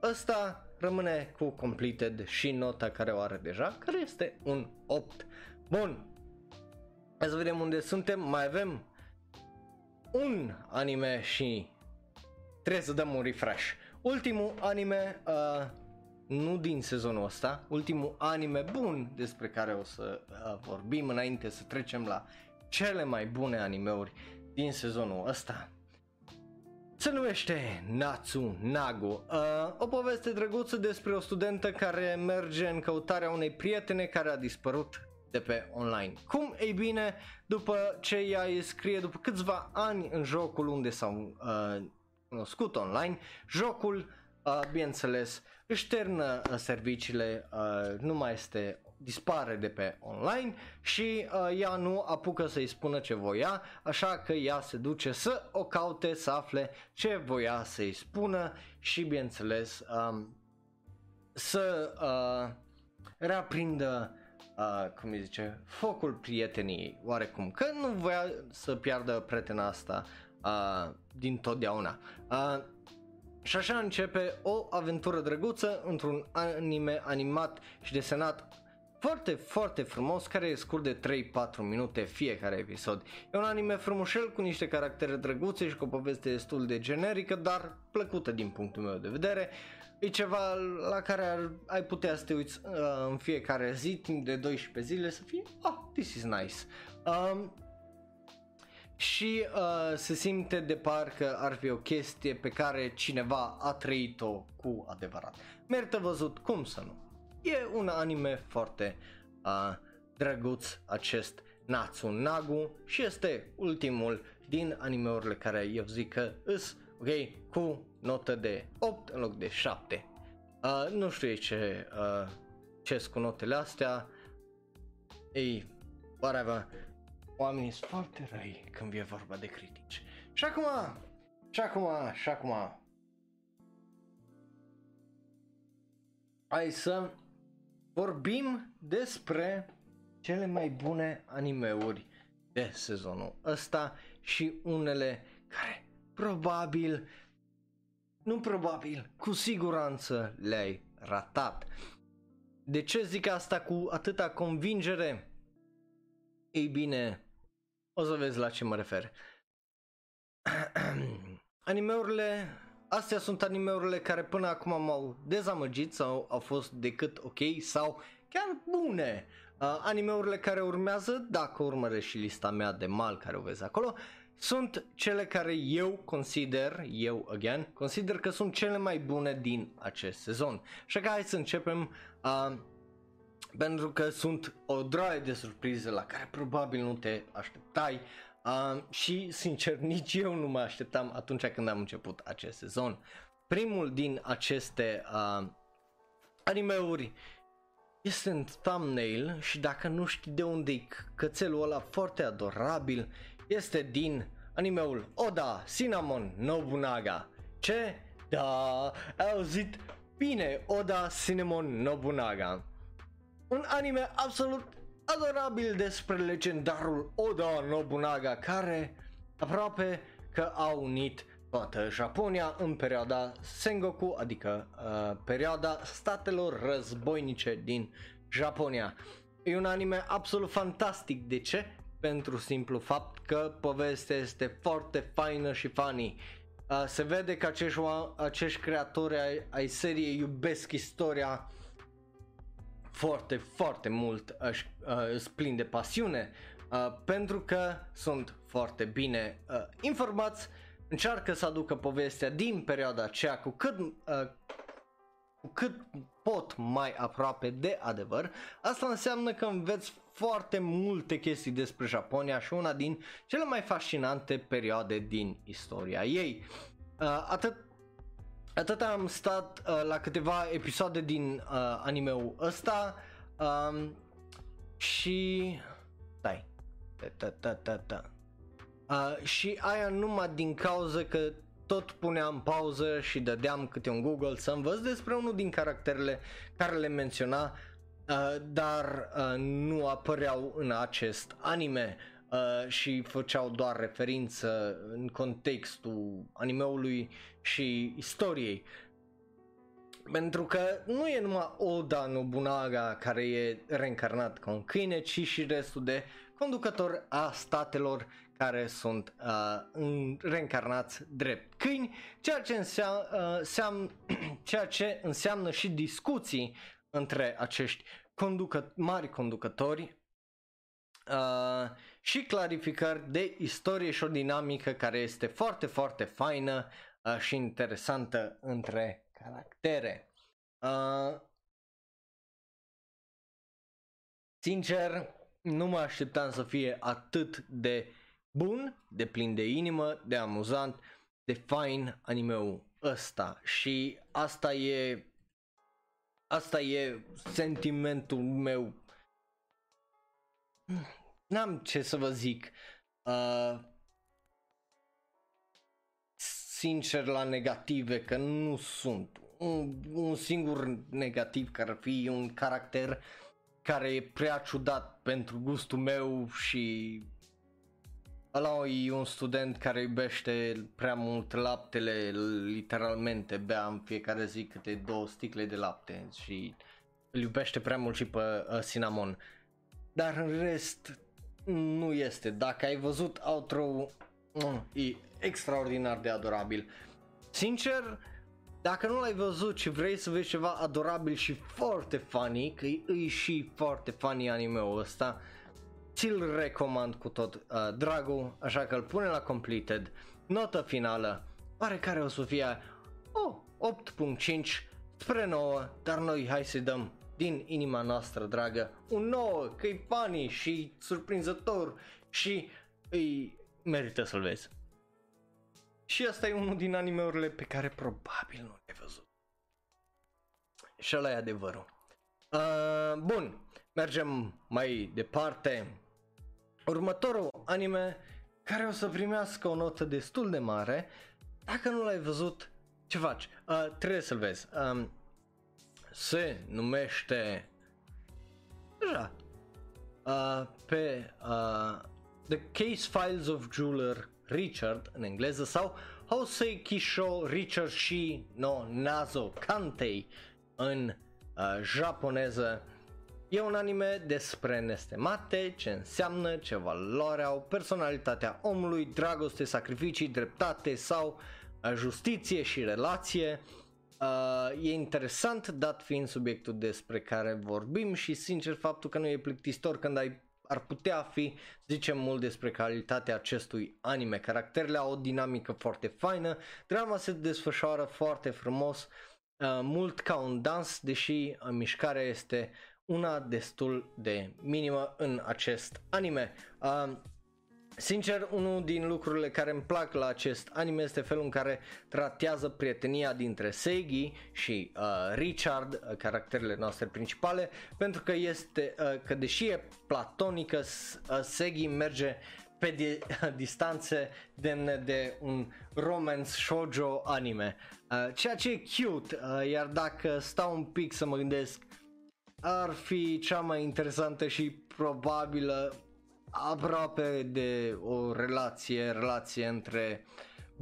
ăsta rămâne cu completed și nota care o are deja, care este un 8. Bun. Hai să vedem unde suntem, mai avem un anime și trebuie să dăm un refresh. Ultimul anime, nu din sezonul ăsta, ultimul anime bun despre care o să vorbim înainte să trecem la cele mai bune animeuri din sezonul ăsta. Se numește Natsu Nago, o poveste drăguță despre o studentă care merge în căutarea unei prietene care a dispărut de pe online. Cum? Ei bine, după ce ea scrie după câțiva ani în jocul unde s-au cunoscut online, jocul, bineînțeles, își termină serviciile, nu mai este, dispare de pe online și ea nu apucă să-i spună ce voia, așa că ea se duce să o caute, să afle ce voia să-i spună și, bineînțeles, să reaprindă cum îi zice, focul prieteniei, oarecum, că nu voia să piardă prietena asta din totdeauna. Și așa începe o aventură drăguță într-un anime animat și desenat foarte, foarte frumos, care e scurt de 3-4 minute fiecare episod. E un anime frumușel cu niște caractere drăguțe și cu o poveste destul de generică, dar plăcută din punctul meu de vedere. E ceva la care ai putea să te uiți în fiecare zi, timp de 12 zile, să fii, this is nice. Și se simte de parcă ar fi o chestie pe care cineva a trăit-o cu adevărat. Merită văzut, cum să nu. E un anime foarte drăguț acest Natsu Nago și este ultimul din animeurile care eu zic că îs ok, cu notă de 8 în loc de 7. Nu știu ce cu notele astea. Ei, whatever. Oamenii sunt foarte răi când e vorba de critici. Și acum. Hai să vorbim despre cele mai bune animeuri de sezonul ăsta și unele care cu siguranță le-ai ratat. De ce zic asta cu atâta convingere? Ei bine, o să vezi la ce mă refer. Animeurile, astea sunt animeurile care până acum m-au dezamăgit sau au fost decât ok sau chiar bune. Anime-urile care urmează, dacă urmărești și lista mea de mal care o vezi acolo, sunt cele care eu consider că sunt cele mai bune din acest sezon. Așa că hai să începem, pentru că sunt o droaie de surprize la care probabil nu te așteptai și sincer nici eu nu mă așteptam atunci când am început acest sezon. Primul din aceste anime-uri este în thumbnail și dacă nu știi de unde e cățelul ăla foarte adorabil, este din animeul Oda Cinnamon Nobunaga. Ce? Da, ai auzit bine, Oda Cinnamon Nobunaga. Un anime absolut adorabil despre legendarul Oda Nobunaga, care aproape că a unit toată Japonia în perioada Sengoku, adică perioada statelor războinice din Japonia. E un anime absolut fantastic. De ce? Pentru simplu fapt că povestea este foarte faină și funny. Se vede că acești creatori ai seriei iubesc istoria foarte, foarte mult, îți plin de pasiune, pentru că sunt foarte bine informați, încearcă să aducă povestea din perioada aceea cu cât pot mai aproape de adevăr. Asta înseamnă că înveți foarte multe chestii despre Japonia și una din cele mai fascinante perioade din istoria ei. Atât am stat la câteva episoade din anime-ul ăsta și... Stai. Și aia numai din cauza că tot puneam pauză și dădeam câte un Google să învăț despre unul din caracterele care le menționa, dar nu apăreau în acest anime și făceau doar referință în contextul animeului și istoriei. Pentru că nu e numai Oda Nobunaga care e reîncarnat ca un câine, ci și restul de conducători a statelor care sunt reîncarnați drept câini, ceea ce înseamnă și discuții între acești mari conducători și clarificări de istorie și o dinamică care este foarte, foarte faină și interesantă între caractere. Sincer, nu mă așteptam să fie atât de bun, de plin de inimă, de amuzant, de fain anime-ul ăsta. Și asta e sentimentul meu. N-am ce să vă zic sincer la negative, că nu sunt un singur negativ care ar fi un caracter care e prea ciudat pentru gustul meu și ăla e un student care iubește prea mult laptele, literalmente bea în fiecare zi câte 2 sticle de lapte și îl iubește prea mult și pe Cinnamon. Dar în rest nu este. Dacă ai văzut outro-ul, e extraordinar de adorabil. Sincer, dacă nu l-ai văzut și vrei să vezi ceva adorabil și foarte funny, că e și foarte funny anime-ul ăsta, ți-l recomand cu tot dragul, așa că îl pune la completed. Nota finală, oarecare o să fie 8.5 spre 9, dar noi hai să-i dăm din inima noastră dragă un 9, că e funny și surprinzător și îi merită să-l vezi. Și asta e unul din anime-urile pe care probabil nu le-ai văzut. Și ăla e adevărul. Bun, mergem mai departe. Următorul anime care o să primească o notă destul de mare, dacă nu l-ai văzut, ce faci? Trebuie să-l vezi. Se numește deja pe The Case Files of Jeweler Richard în engleză sau Kabukicho Richard și no Nazo Kantei în japoneză. E un anime despre nestemate, ce înseamnă, ce valoare au, personalitatea omului, dragoste, sacrificii, dreptate sau justiție și relație. E interesant, dat fiind subiectul despre care vorbim și sincer faptul că nu e plictisitor când ar putea fi, zicem mult despre calitatea acestui anime. Caracterele au o dinamică foarte faină, drama se desfășoară foarte frumos, mult ca un dans, deși mișcarea este una destul de minimă în acest anime. Sincer, unul din lucrurile care îmi plac la acest anime este felul în care tratează prietenia dintre Seigi și Richard, caracterele noastre principale, pentru că este că deși e platonică, Seigi merge pe distanțe demne de un romance shoujo anime, ceea ce e cute, iar dacă stau un pic să mă gândesc, ar fi cea mai interesantă și probabilă aproape de o relație între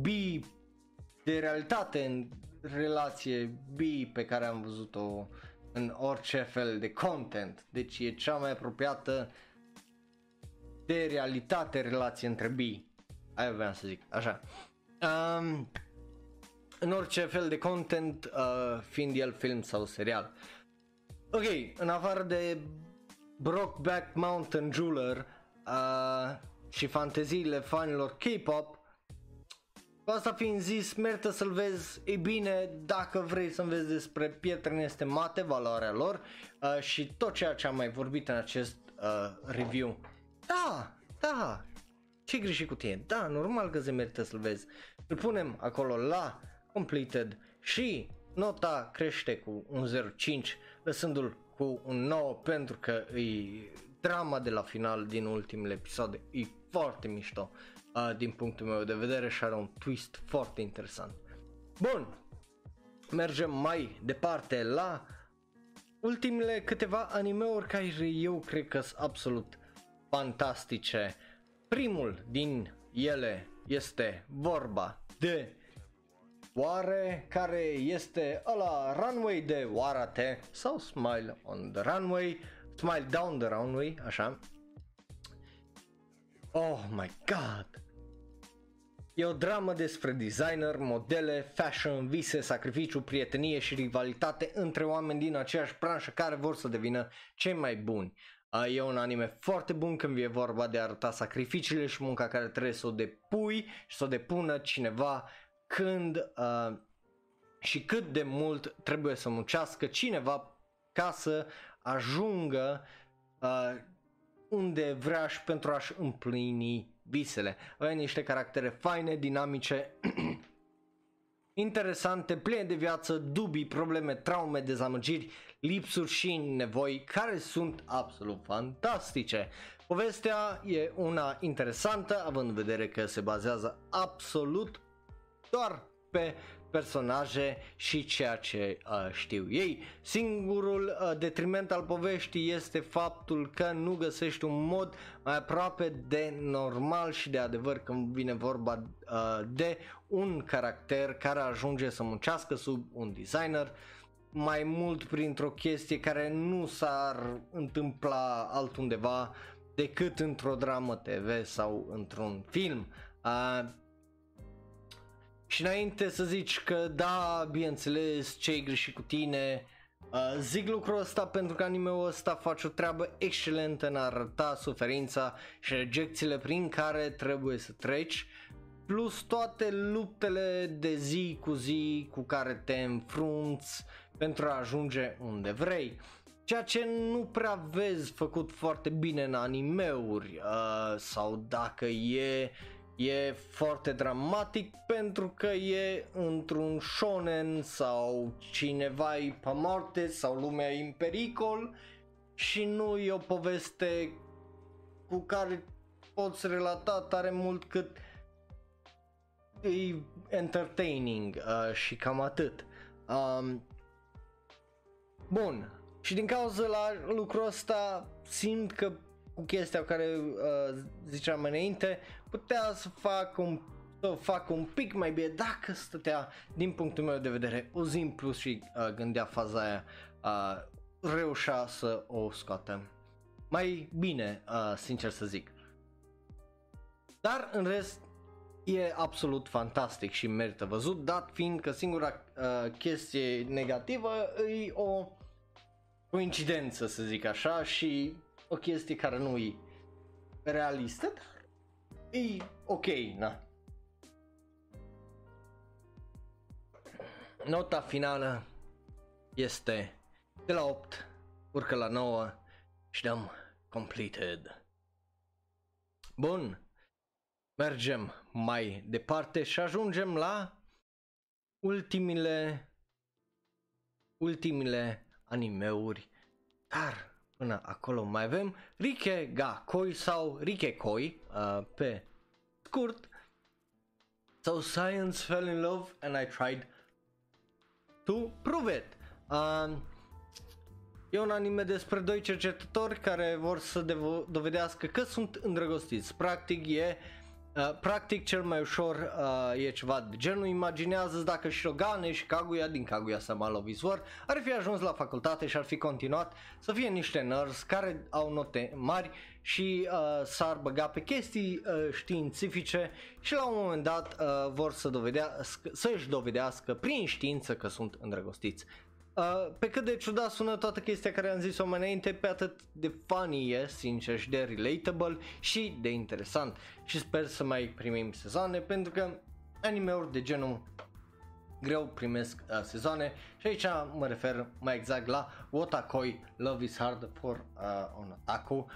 bi de realitate, în relație bi pe care am văzut-o în orice fel de content, deci e cea mai apropiată de realitate relație între bi, aia vreau să zic, așa, în orice fel de content, fiind el film sau serial. Ok, în afară de Brokeback Mountain Jeweler și fanteziile fanilor K-pop, cu asta fiind zis, merită să-l vezi. E bine, dacă vrei să înveți despre pietrele temate, valoarea lor și tot ceea ce am mai vorbit în acest review. Da, ce greșit cu tine? Da, normal că se merită să-l vezi. Îl punem acolo la completed și nota crește cu un 0.5, lăsându-l cu un 9 pentru că îi... Drama de la final din ultimele episoade e foarte mișto din punctul meu de vedere și are un twist foarte interesant. Bun, mergem mai departe la ultimele câteva anime-uri care eu cred că sunt absolut fantastice. Primul din ele este vorba de Oare, care este ăla Runway de Ora de sau Smile on the Runway. Smile Down the Runway, așa. Oh my god! E o dramă despre designer, modele, fashion, vise, sacrificiu, prietenie și rivalitate între oameni din aceeași branșă care vor să devină cei mai buni. E un anime foarte bun când e vorba de a arăta sacrificiile și munca care trebuie să o depui și să o depună cineva când și cât de mult trebuie să muncească cineva ca să ajungă unde vrea și pentru a-și împlini visele. Avea niște caractere faine, dinamice, interesante, pline de viață, dubii, probleme, traume, dezamăgiri, lipsuri și nevoi care sunt absolut fantastice. Povestea e una interesantă, având în vedere că se bazează absolut doar pe personaje și ceea ce știu ei. Singurul detriment al poveștii este faptul că nu găsești un mod mai aproape de normal și de adevăr când vine vorba de un caracter care ajunge să muncească sub un designer, mai mult printr-o chestie care nu s-ar întâmpla altundeva decât într-o dramă TV sau într-un film. Și înainte să zici că da, bineînțeles, ce-i greșit cu tine, zic lucrul ăsta pentru că anime-ul ăsta face o treabă excelentă în a arăta suferința și rejecțiile prin care trebuie să treci, plus toate luptele de zi cu zi cu care te înfrunți pentru a ajunge unde vrei. Ceea ce nu prea vezi făcut foarte bine în anime-uri, sau dacă e foarte dramatic pentru că e într-un shonen sau cineva e pe moarte sau lumea e în pericol și nu e o poveste cu care poți relata tare mult cât e entertaining și cam atât. Bun, și din cauza la lucrul ăsta simt că cu chestia care ziceam înainte putea să fac un pic mai bine dacă stătea, din punctul meu de vedere, o zi în plus și gândea faza aia, reușea să o scoată mai bine, sincer să zic. Dar în rest, e absolut fantastic și merită văzut, dat fiind că singura chestie negativă e o coincidență, să zic așa, și o chestie care nu e realistă, dar e ok, na. Nota finală este de la 8, urcă la 9 și dăm completed. Bun. Mergem mai departe și ajungem la ultimile animeuri, dar până acolo mai avem Rikei ga Koi sau Rikei Koi pe scurt. So science fell in love and I tried to prove it. E un anime despre doi cercetători care vor să dovedească că sunt îndrăgostiți. Practic e cel mai ușor e ceva de genul: imaginează-ți dacă Shirogane și Kaguya din Kaguya-sama: Love Is War ar fi ajuns la facultate și ar fi continuat să fie niște nerds care au note mari și s-ar băga pe chestii științifice și la un moment dat vor să-și dovedească prin știință că sunt îndrăgostiți. Pe cât de ciudat sună toată chestia care am zis-o mai înainte, pe atât de funny e, sincer, și de relatable și de interesant, și sper să mai primim sezoane, pentru că anime-uri de genul greu primesc sezoane, și aici mă refer mai exact la Otakoi Love Is Hard for on Otaku,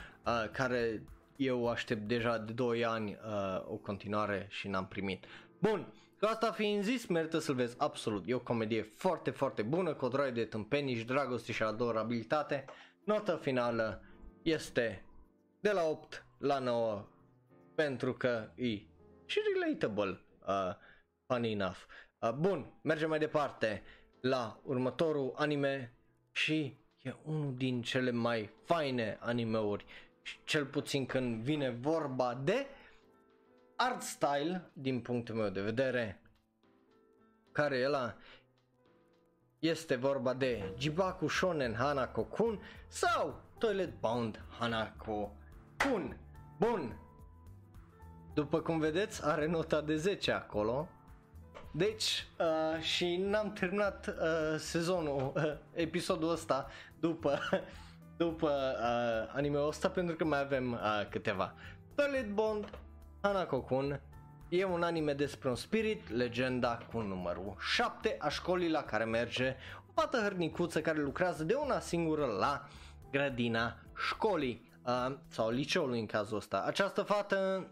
care eu aștept deja de 2 ani o continuare și n-am primit. Bun. Cu asta fiind zis, merită să-l vezi absolut, e o comedie foarte, foarte bună, cu o droaie de tâmpenii și dragoste și adorabilitate. Nota finală este de la 8 la 9 pentru că e și relatable, funny enough. Bun, mergem mai departe la următorul anime și e unul din cele mai faine animeuri, cel puțin când vine vorba de art style, din punctul meu de vedere, care ăla este vorba de Jibaku Shonen Hanako-kun sau Toilet Bound Hanako-kun. Bun, după cum vedeți are nota de 10 acolo, deci și n-am terminat sezonul, episodul ăsta după anime-ul ăsta, pentru că mai avem câteva. Toilet Bound Hanako-kun e un anime despre un spirit, legenda cu numărul 7 a școlii la care merge o fată hărnicuță care lucrează de una singură la grădina școlii sau liceului în cazul ăsta. Această fată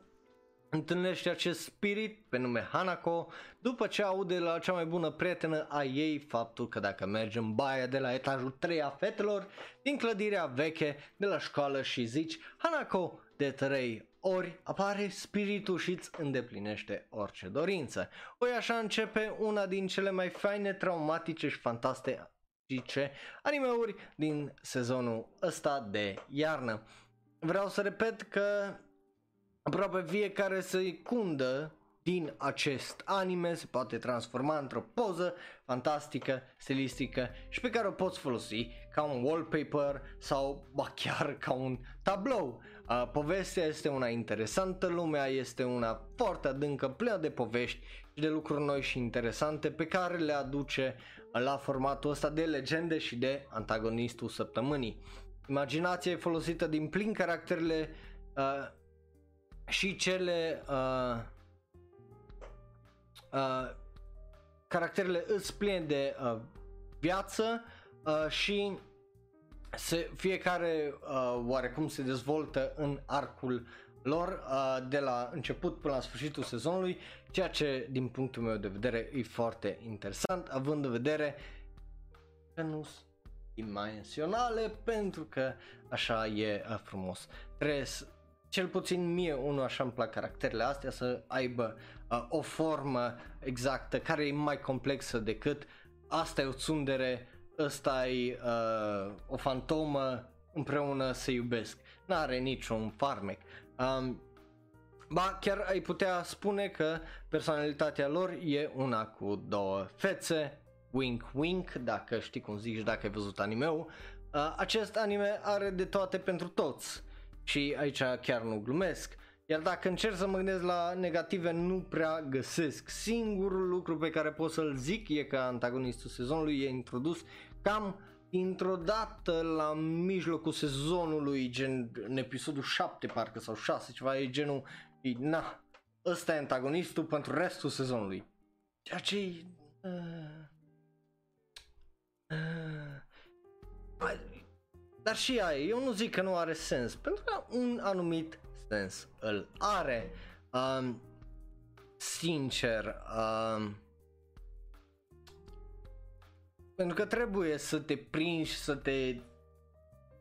întâlnește acest spirit pe nume Hanako după ce aude la cea mai bună prietenă a ei faptul că dacă mergi în baia de la etajul 3 a fetelor din clădirea veche de la școală și zici Hanako de 3 ori apare spiritul și îți îndeplinește orice dorință. Oi, așa începe una din cele mai faine, traumatice și fantastice animeuri din sezonul ăsta de iarnă. Vreau să repet că aproape fiecare secundă din acest anime se poate transforma într-o poză fantastică, stilistică și pe care o poți folosi ca un wallpaper sau chiar ca un tablou. Povestea este una interesantă, lumea este una foarte adâncă, plină de povești și de lucruri noi și interesante pe care le aduce la formatul ăsta de legende și de antagonistul săptămânii. Imaginația e folosită din plin, caracterele și cele... caracterele îți pline de viață și fiecare oarecum se dezvoltă în arcul lor de la început până la sfârșitul sezonului, ceea ce din punctul meu de vedere e foarte interesant, având în vedere că nu sunt dimensionale, pentru că așa e frumos. Trebuie să, cel puțin mie unul așa îmi plac caracterele astea, să aibă o formă exactă care e mai complexă decât asta e o tsundere, ăsta e o fantomă, împreună se iubesc. N-are niciun farmec. Ba chiar ai putea spune că personalitatea lor e una cu două fețe, wink wink, dacă știi cum zici, dacă ai văzut anime-ul. Acest anime are de toate pentru toți și aici chiar nu glumesc. Iar dacă încerc să mă gândesc la negative, nu prea găsesc. Singurul lucru pe care pot să-l zic e că antagonistul sezonului e introdus cam într-o dată la mijlocul sezonului, gen în episodul 7 parcă sau 6, ceva, e genul, na, ăsta e antagonistul pentru restul sezonului. Ceea ce e... Dar și aia, eu nu zic că nu are sens, pentru că un anumit sens îl are. Sincer, pentru că trebuie să te prinzi, să te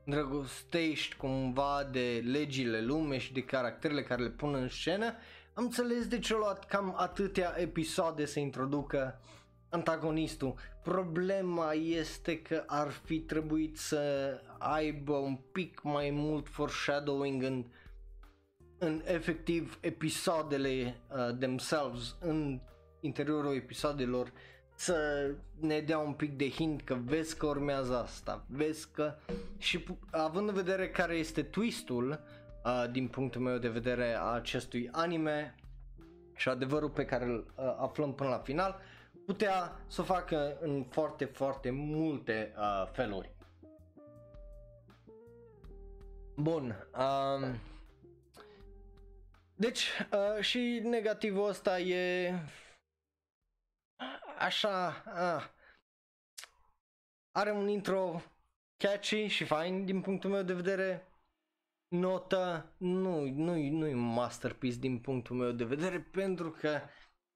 îndrăgostești cumva de legile lumei și de caracterele care le pun în scenă. Am înțeles de ce a luat cam atâtea episoade să introducă antagonistul. Problema este că ar fi trebuit să aibă un pic mai mult foreshadowing în efectiv episoadele themselves, în interiorul episoadelor, să ne dea un pic de hint că vezi că urmează asta, vezi că, și având în vedere care este twist-ul din punctul meu de vedere a acestui anime și adevărul pe care îl aflăm până la final, putea să o facă în foarte, foarte multe feluri. Bun, deci și negativul ăsta e așa, are un intro catchy și fain din punctul meu de vedere. Notă, nu e un masterpiece din punctul meu de vedere, pentru că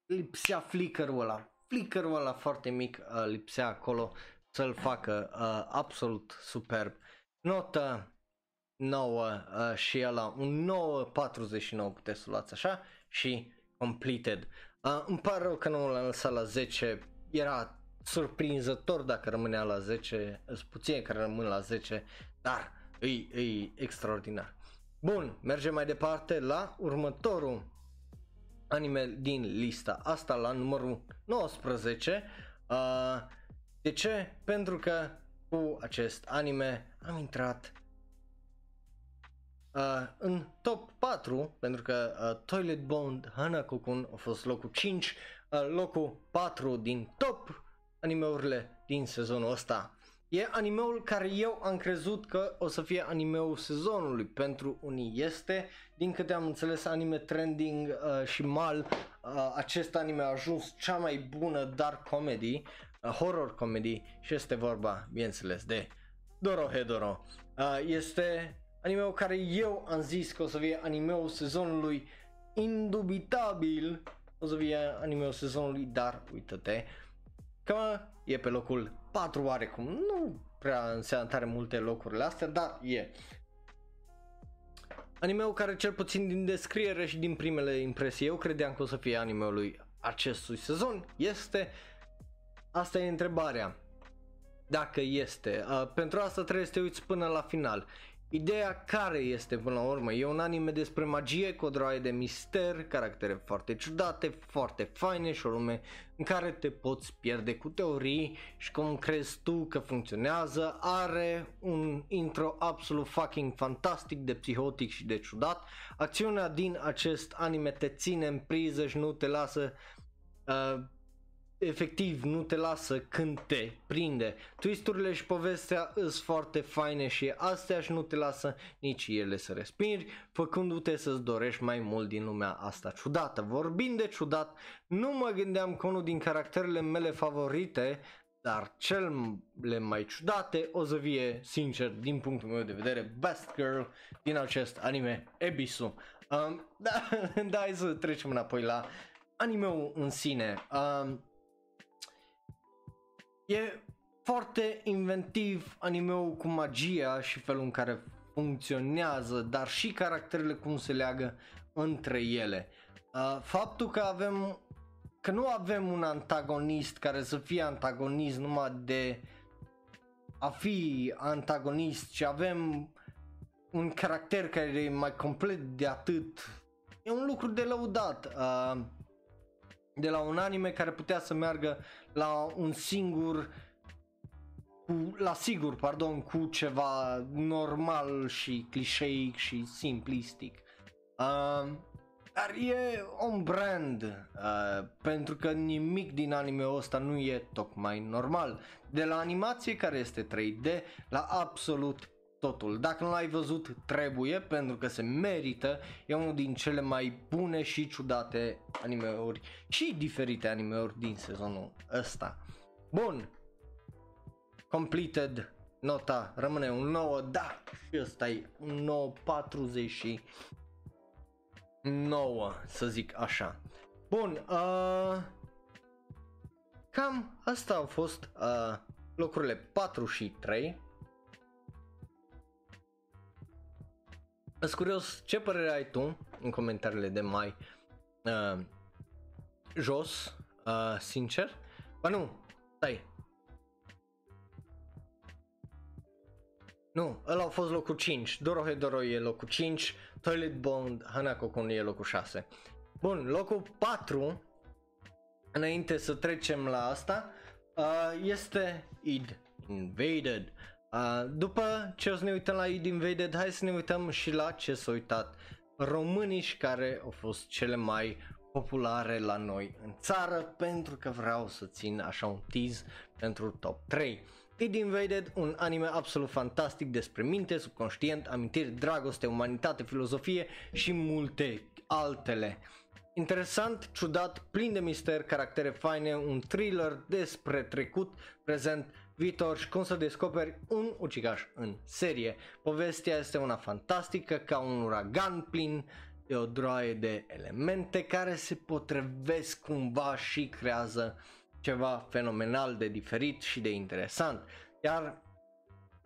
lipsea flicker-ul ăla. Flicker-ul ăla foarte mic lipsea acolo să-l facă absolut superb. Notă 9 și ăla, un 9.49 puteți să luați așa, și completed. Îmi pare rău că nu l-am lăsat la 10, era surprinzător dacă rămânea la 10, sunt puțini care rămân la 10, dar e extraordinar. Bun, mergem mai departe la următorul anime din lista asta, la numărul 19. De ce? Pentru că cu acest anime am intrat în top 4, pentru că Toilet Bound Hanako-kun a fost locul 5, locul 4 din top animeurile din sezonul ăsta. E animeul care eu am crezut că o să fie animeul sezonului, pentru unii este, din câte am înțeles anime trending și mal, acest anime a ajuns cea mai bună dark comedy, horror comedy, și este vorba, bineînțeles, de Dorohedoro. Este animeul care eu am zis că o să fie animeul sezonului, indubitabil o să fie animeul sezonului, dar uite-te că e pe locul 4 oarecum, nu prea înseamnă tare multe locurile astea, dar e. Anime-ul care, cel puțin din descriere și din primele impresii, eu credeam că o să fie anime-ul lui acestui sezon, este, asta e întrebarea, dacă este, pentru asta trebuie să te uiți până la final. Ideea care este până la urmă, e un anime despre magie, cu o droaie de mister, caractere foarte ciudate, foarte faine și o lume în care te poți pierde cu teorii și cum crezi tu că funcționează. Are un intro absolut fucking fantastic, de psihotic și de ciudat. Acțiunea din acest anime te ține în priză și nu te lasă, efectiv nu te lasă când te prinde. Twisturile și povestea sunt foarte faine și astea, și nu te lasă nici ele să respiri, făcându-te să-ți dorești mai mult din lumea asta ciudată. Vorbind de ciudat, nu mă gândeam că unul din caracterele mele favorite, dar cele mai ciudate, o să fie, sincer, din punctul meu de vedere, best girl din acest anime, Ebisu. Da, hai să trecem înapoi la anime-ul în sine. E foarte inventiv anime-ul cu magia și felul în care funcționează, dar și caracterele cum se leagă între ele. Faptul că nu avem un antagonist care să fie antagonist numai de a fi antagonist, ci avem un caracter care e mai complet de atât, e un lucru de lăudat. De la un anime care putea să meargă la un singur, cu ceva normal și clișeic și simplistic. Dar e un brand, pentru că nimic din anime-ul ăsta nu e tocmai normal. De la animație care este 3D la absolut totul. Dacă nu l-ai văzut, trebuie, pentru că se merită. E unul din cele mai bune și ciudate anime-uri și diferite anime-uri din sezonul ăsta. Bun. Completed. Nota rămâne un 9, da, și ăsta e un 9,49, să zic așa. Bun, cam asta au fost locurile 4 și 3. Sunt curios ce părere ai tu în comentariile de mai jos, sincer. Ba nu, stai. Nu, ăla a fost locul 5, Dorohedoro e locul 5, Toilet Bound Hanako-kun e locul 6. Bun, locul 4, înainte să trecem la asta, este ID Invaded. După ce o să ne uităm la ID Invaded, hai să ne uităm și la ce s-au uitat românii și care au fost cele mai populare la noi în țară, pentru că vreau să țin așa un tease pentru top 3. ID Invaded, un anime absolut fantastic despre minte, subconștient, amintiri, dragoste, umanitate, filozofie și multe altele. Interesant, ciudat, plin de mister, caractere faine, un thriller despre trecut, prezent, viitor și cum să descoperi un ucigaș în serie. Povestea este una fantastică, ca un uragan plin de o droaie de elemente care se potrivesc cumva și creează ceva fenomenal de diferit și de interesant. Iar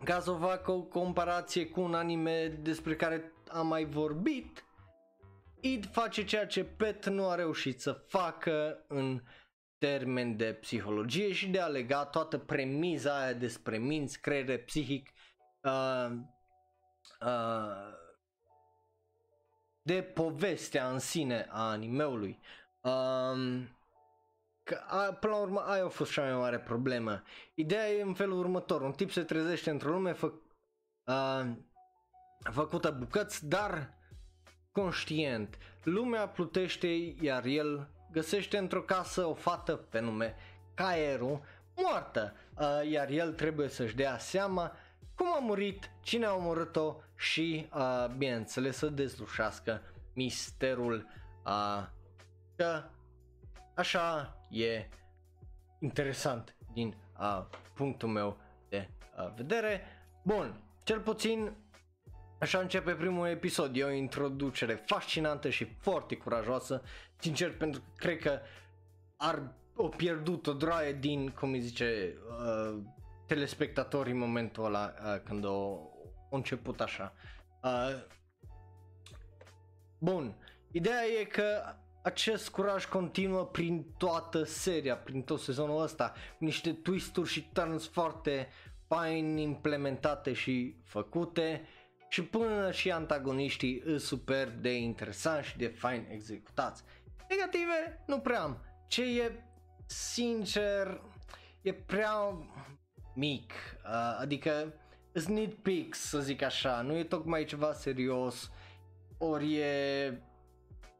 ca să fac o comparație cu un anime despre care am mai vorbit, ID face ceea ce Pet nu a reușit să facă în termen de psihologie și de a lega toată premiza aia despre minți, creiere, psihic, de povestea în sine a animeului. Până la urmă aia a fost cea mai mare problemă. Ideea e în felul următor: un tip se trezește într-o lume făcută bucăți, dar conștient. Lumea plutește, iar el găsește într-o casă o fată pe nume Kaeru moartă, iar el trebuie să-și dea seama cum a murit, cine a omorât-o și, bineînțeles, să dezlușească misterul, că așa e interesant din punctul meu de vedere. Bun, cel puțin așa începe primul episod. E o introducere fascinantă și foarte curajoasă, sincer, pentru că cred că o pierdut o droaie din, cum îi zice, telespectatorii în momentul ăla când o început așa. Bun, ideea e că acest curaj continuă prin toată seria, prin tot sezonul ăsta, niște twist-uri și turns foarte fain implementate și făcute, și până și antagoniștii sunt super de interesanți și de fain executați. Negative nu prea am. Ce e, sincer, e prea mic, adică sunt nitpicks, să zic așa, nu e tocmai ceva serios, ori e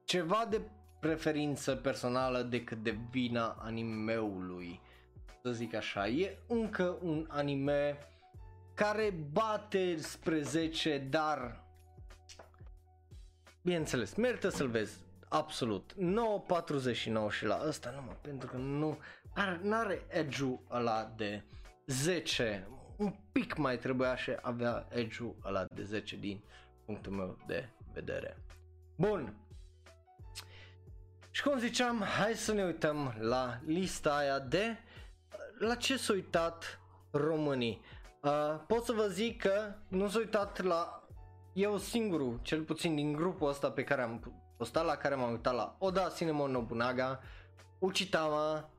ceva de preferință personală decât de vina animeului, să zic așa. E încă un anime care bate spre 10, dar bineînțeles merită să-l vezi absolut. 9,49 și la ăsta numai pentru că nu are edge-ul ăla de 10, un pic mai trebuia și avea edge-ul ăla de 10 din punctul meu de vedere. Bun. Și cum ziceam, hai să ne uităm la lista aia de la ce s-au uitat românii. Pot să vă zic că nu s-au uitat la eu singurul, cel puțin din grupul ăsta pe care am postat, la care m-am uitat, la Oda Cinnamon Nobunaga, Uchi Tama,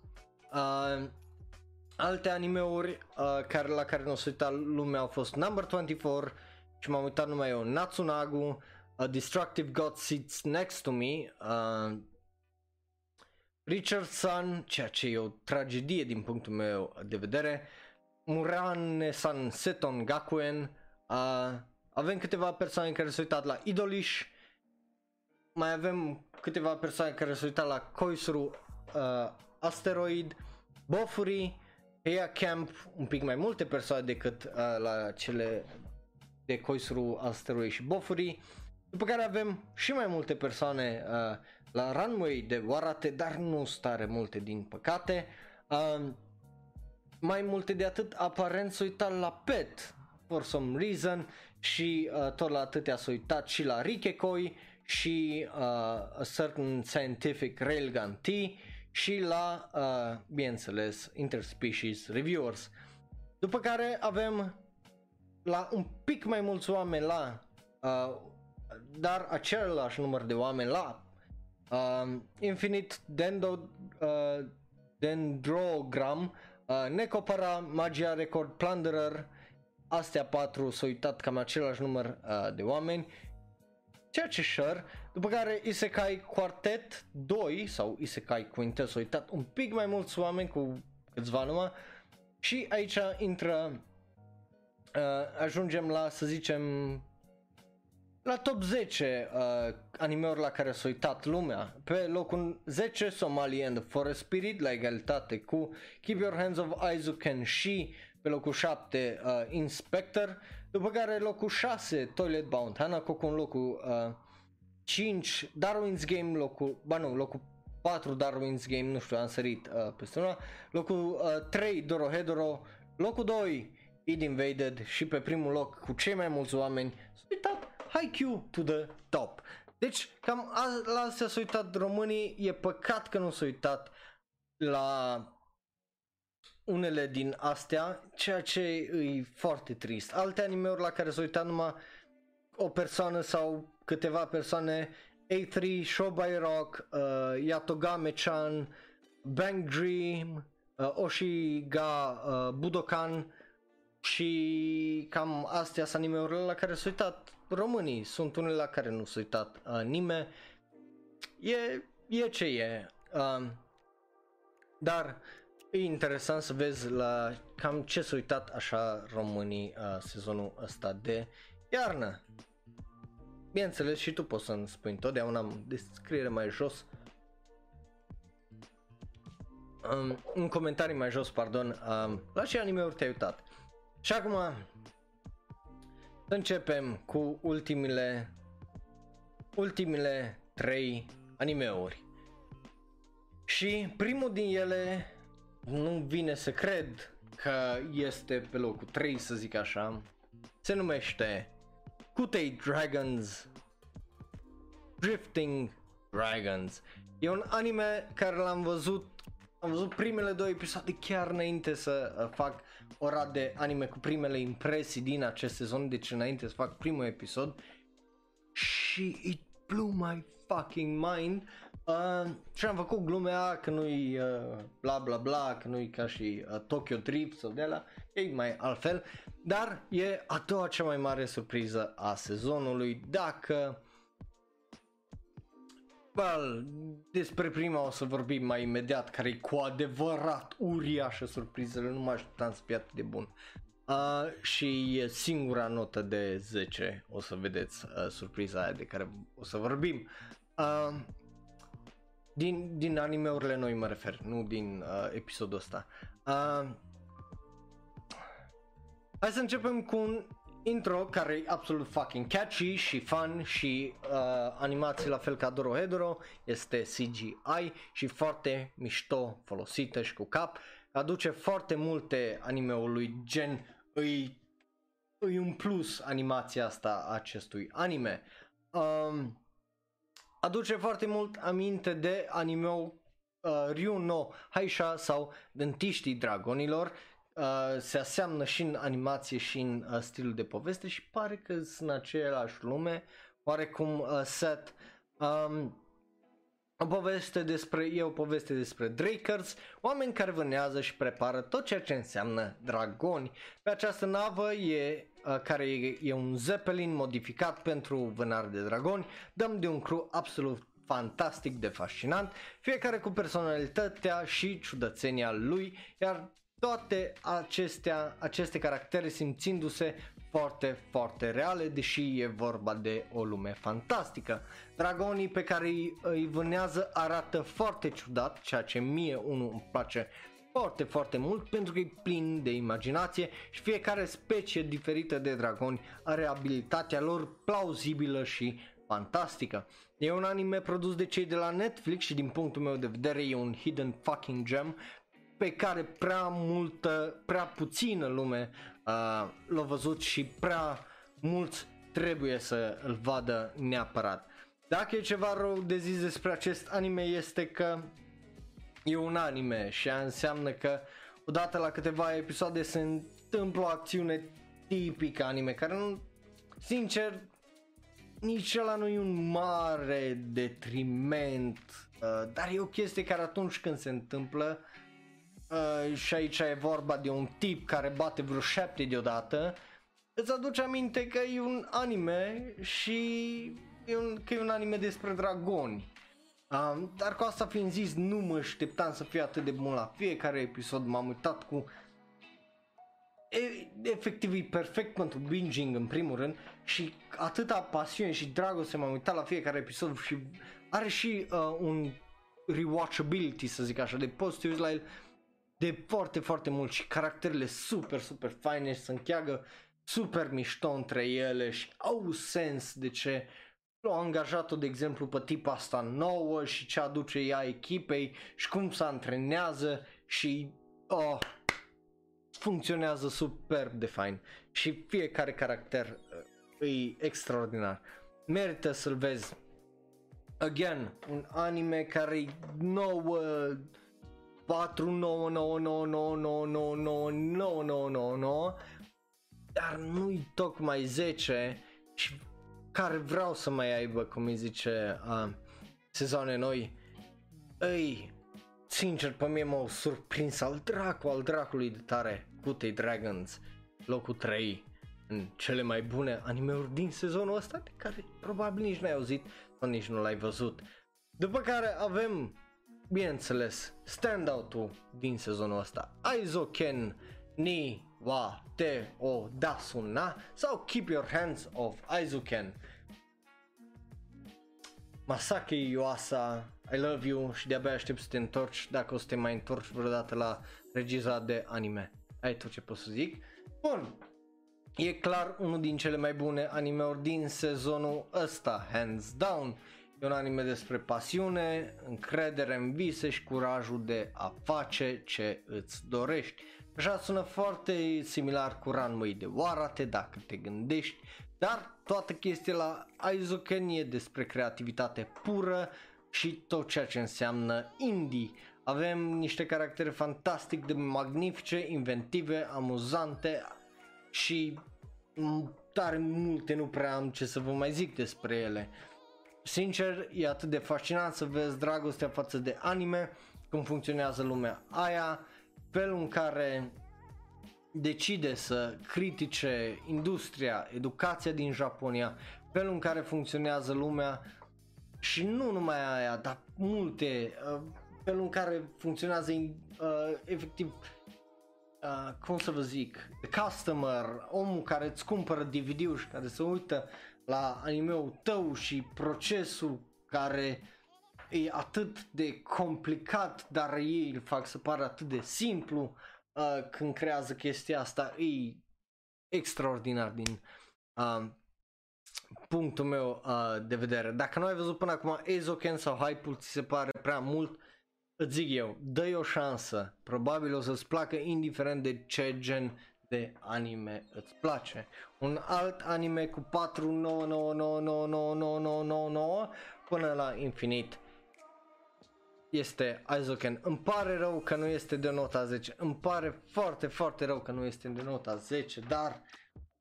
alte animeuri la care nu s-a uitat lumea au fost Number 24 și m-am uitat numai eu, Natsu Nago, Destructive God Sits Next to Me, Richardson, ceea ce e o tragedie din punctul meu de vedere, Murenase Seton Gakuen. Avem câteva persoane care s-au uitat la Idolish, mai avem câteva persoane care s-au uitat la Koisuru Asteroid, Bofuri, Heia Camp, un pic mai multe persoane decât la cele de Koisuru Asteroid și Bofuri. După care avem și mai multe persoane la Runway de Warate, dar nu stare multe din păcate. Mai multe de atât, aparent s-au uitat la Pet for some reason și tot la atâtea s-au uitat și la Rikei ga Koi și A Certain Scientific Railgun T și la, bineînțeles, Interspecies Reviewers. După care avem la un pic mai mulți oameni la, dar același număr de oameni la Infinite Dendrogram, Nekopara, Magia Record, Plunderer, astea patru s-au uitat cam același număr de oameni, ceea ce share. După care Isekai Quartet 2 sau Isekai Quintet s-au uitat un pic mai mulți oameni, cu câțiva numai, și aici intră, ajungem la, să zicem, la top 10 anime-uri la care s-a uitat lumea. Pe locul 10, Somali and the Forest Spirit, la egalitate cu Keep Your Hands Off Eizouken, și pe locul 7 Inspector, după care locul 6 Toilet Bound Hanako-kun, locul 5 Darwin's Game, locul 4 Darwin's Game, nu știu, am sărit peste una, locul 3 Dorohedoro, locul 2 ID Invaded și pe primul loc cu cei mai mulți oameni s-a uitat Haikyuu to the Top. Deci cam la astea s-au uitat românii. E păcat că nu s-au uitat la unele din astea, ceea ce e foarte trist. Alte anime-uri la care s-au uitat numai o persoană sau câteva persoane: A3, Shobai Rock, Yatogame-chan, Bank Dream, Oshi ga Budokan, și cam astea sunt anime-urile la care s-au uitat românii. Sunt unele la care nu s-au uitat anime. E ce e. Dar e interesant să vezi la cam ce s-au uitat așa românii sezonul ăsta de iarnă. Bineînțeles, și tu poți să-mi spui întotdeauna, am descriere mai jos, în comentarii mai jos, pardon, la ce anime-uri te-ai uitat. Și acum să începem cu ultimele 3 anime-uri. Și primul din ele, nu-mi vine să cred că este pe locul 3, să zic așa, se numește Kutei Dragons, Drifting Dragons. E un anime care l-am văzut, am văzut primele 2 episoade chiar înainte să fac Ora de Anime cu primele impresii din acest sezon, deci înainte să fac primul episod, și it blew my fucking mind. Și am făcut glumea că nu-i bla bla bla, că nu-i ca și Tokyo Drift sau de ala, e mai altfel, dar e a doua cea mai mare surpriză a sezonului. Dacă despre prima o să vorbim mai imediat, care e cu adevărat uriașă surprizele, nu mă așteptam să fie atât de bun. Și e singura notă de 10, o să vedeți surpriza aia de care o să vorbim. Din anime-urile noi mă refer, nu din episodul ăsta. Hai să începem cu un intro care e absolut fucking catchy și fun și animații, la fel ca Dorohedoro, este CGI și foarte mișto folosită și cu cap. Aduce foarte multe anime-ului, gen îi un plus animația asta acestui anime. Aduce foarte mult aminte de anime-ul Ryu no Haisha sau Dentiștii Dragonilor. Se aseamnă și în animație și în stilul de poveste și pare că sunt în aceeași lume, oarecum set. E o poveste despre Drakers, oameni care vânează și prepară tot ceea ce înseamnă dragoni. Pe această navă care e un zeppelin modificat pentru vânare de dragoni, dăm de un crew absolut fantastic de fascinant, fiecare cu personalitatea și ciudățenia lui, iar toate aceste caractere simțindu-se foarte, foarte reale, deși e vorba de o lume fantastică. Dragonii pe care îi vânează arată foarte ciudat, ceea ce mie unul îmi place foarte, foarte mult, pentru că e plin de imaginație și fiecare specie diferită de dragoni are abilitatea lor plauzibilă și fantastică. E un anime produs de cei de la Netflix și din punctul meu de vedere e un hidden fucking gem pe care prea puțină lume l-a văzut și prea mulți trebuie să îl vadă neapărat. Dacă e ceva rău de zis despre acest anime este că e un anime și înseamnă că odată la câteva episoade se întâmplă o acțiune tipică anime, care nu, sincer, nici ăla nu e un mare detriment, dar e o chestie care atunci când se întâmplă, și aici e vorba de un tip care bate vreo 7 deodată, îți aduce aminte că e un anime și că e un anime despre dragoni. Dar cu asta fiind zis, nu mă așteptam să fie atât de bun la fiecare episod, m-am uitat cu... Efectiv e perfect pentru binging în primul rând și atâta pasiune și dragoste m-am uitat la fiecare episod și are și un rewatchability, să zic așa, de poți te uiți la el de foarte, foarte mult și caracterele super, super faine și se încheagă super mișto între ele și au sens de ce l-a angajat-o, de exemplu, pe tipa asta nouă și ce aduce ea echipei și cum se antrenează și funcționează superb de fain și fiecare caracter e extraordinar. Merită să-l vezi. Again, un anime care e 9, 4, 9, dar nu-i tocmai 10 și care vreau să mai aibă, cum îi zice, sezoane noi. Ei, sincer, pe mine m-au surprins al dracului de tare Cutei Dragons, locul 3 în cele mai bune anime-uri din sezonul ăsta, de care probabil nici n-ai auzit sau nici nu l-ai văzut. După care avem, bineînțeles, standout-ul din sezonul ăsta, Eizouken ni wa te Oda Sunna sau Keep Your Hands Off Eizouken. Masaki Yuasa, I love you și de-abia aștept să te întorci, dacă o să te mai întorci vreodată la regiza de anime. Ai tot ce pot să zic. Bun, e clar unul din cele mai bune anime-uri din sezonul ăsta, hands down. E un anime despre pasiune, încredere în vise și curajul de a face ce îți dorești. Așa sună foarte similar cu Runway de Oarate, dacă te gândești, dar toată chestia la Eizouken e despre creativitate pură și tot ceea ce înseamnă indie. Avem niște caractere fantastic de magnifice, inventive, amuzante și tare multe, nu prea am ce să vă mai zic despre ele. Sincer, e atât de fascinant să vezi dragostea față de anime, cum funcționează lumea aia, felul în care decide să critique industria, educația din Japonia, felul în care funcționează lumea și nu numai aia, dar multe, felul în care funcționează efectiv, cum să vă zic, customer, omul care îți cumpără DVD-ul și care se uită la anime-ul tău și procesul care e atât de complicat, dar ei îl fac să pară atât de simplu când creează chestia asta, e extraordinar din punctul meu de vedere. Dacă nu ai văzut până acum Eizouken sau hype-ul ți se pare prea mult, îți zic eu, dă-i o șansă, probabil o să-ți placă indiferent de ce gen de anime îți place. Un alt anime cu 4 9 9 9 9 9 9 9 până la infinit este Eizouken. Îmi pare rău că nu este de nota 10, îmi pare foarte, foarte rău că nu este de nota 10, dar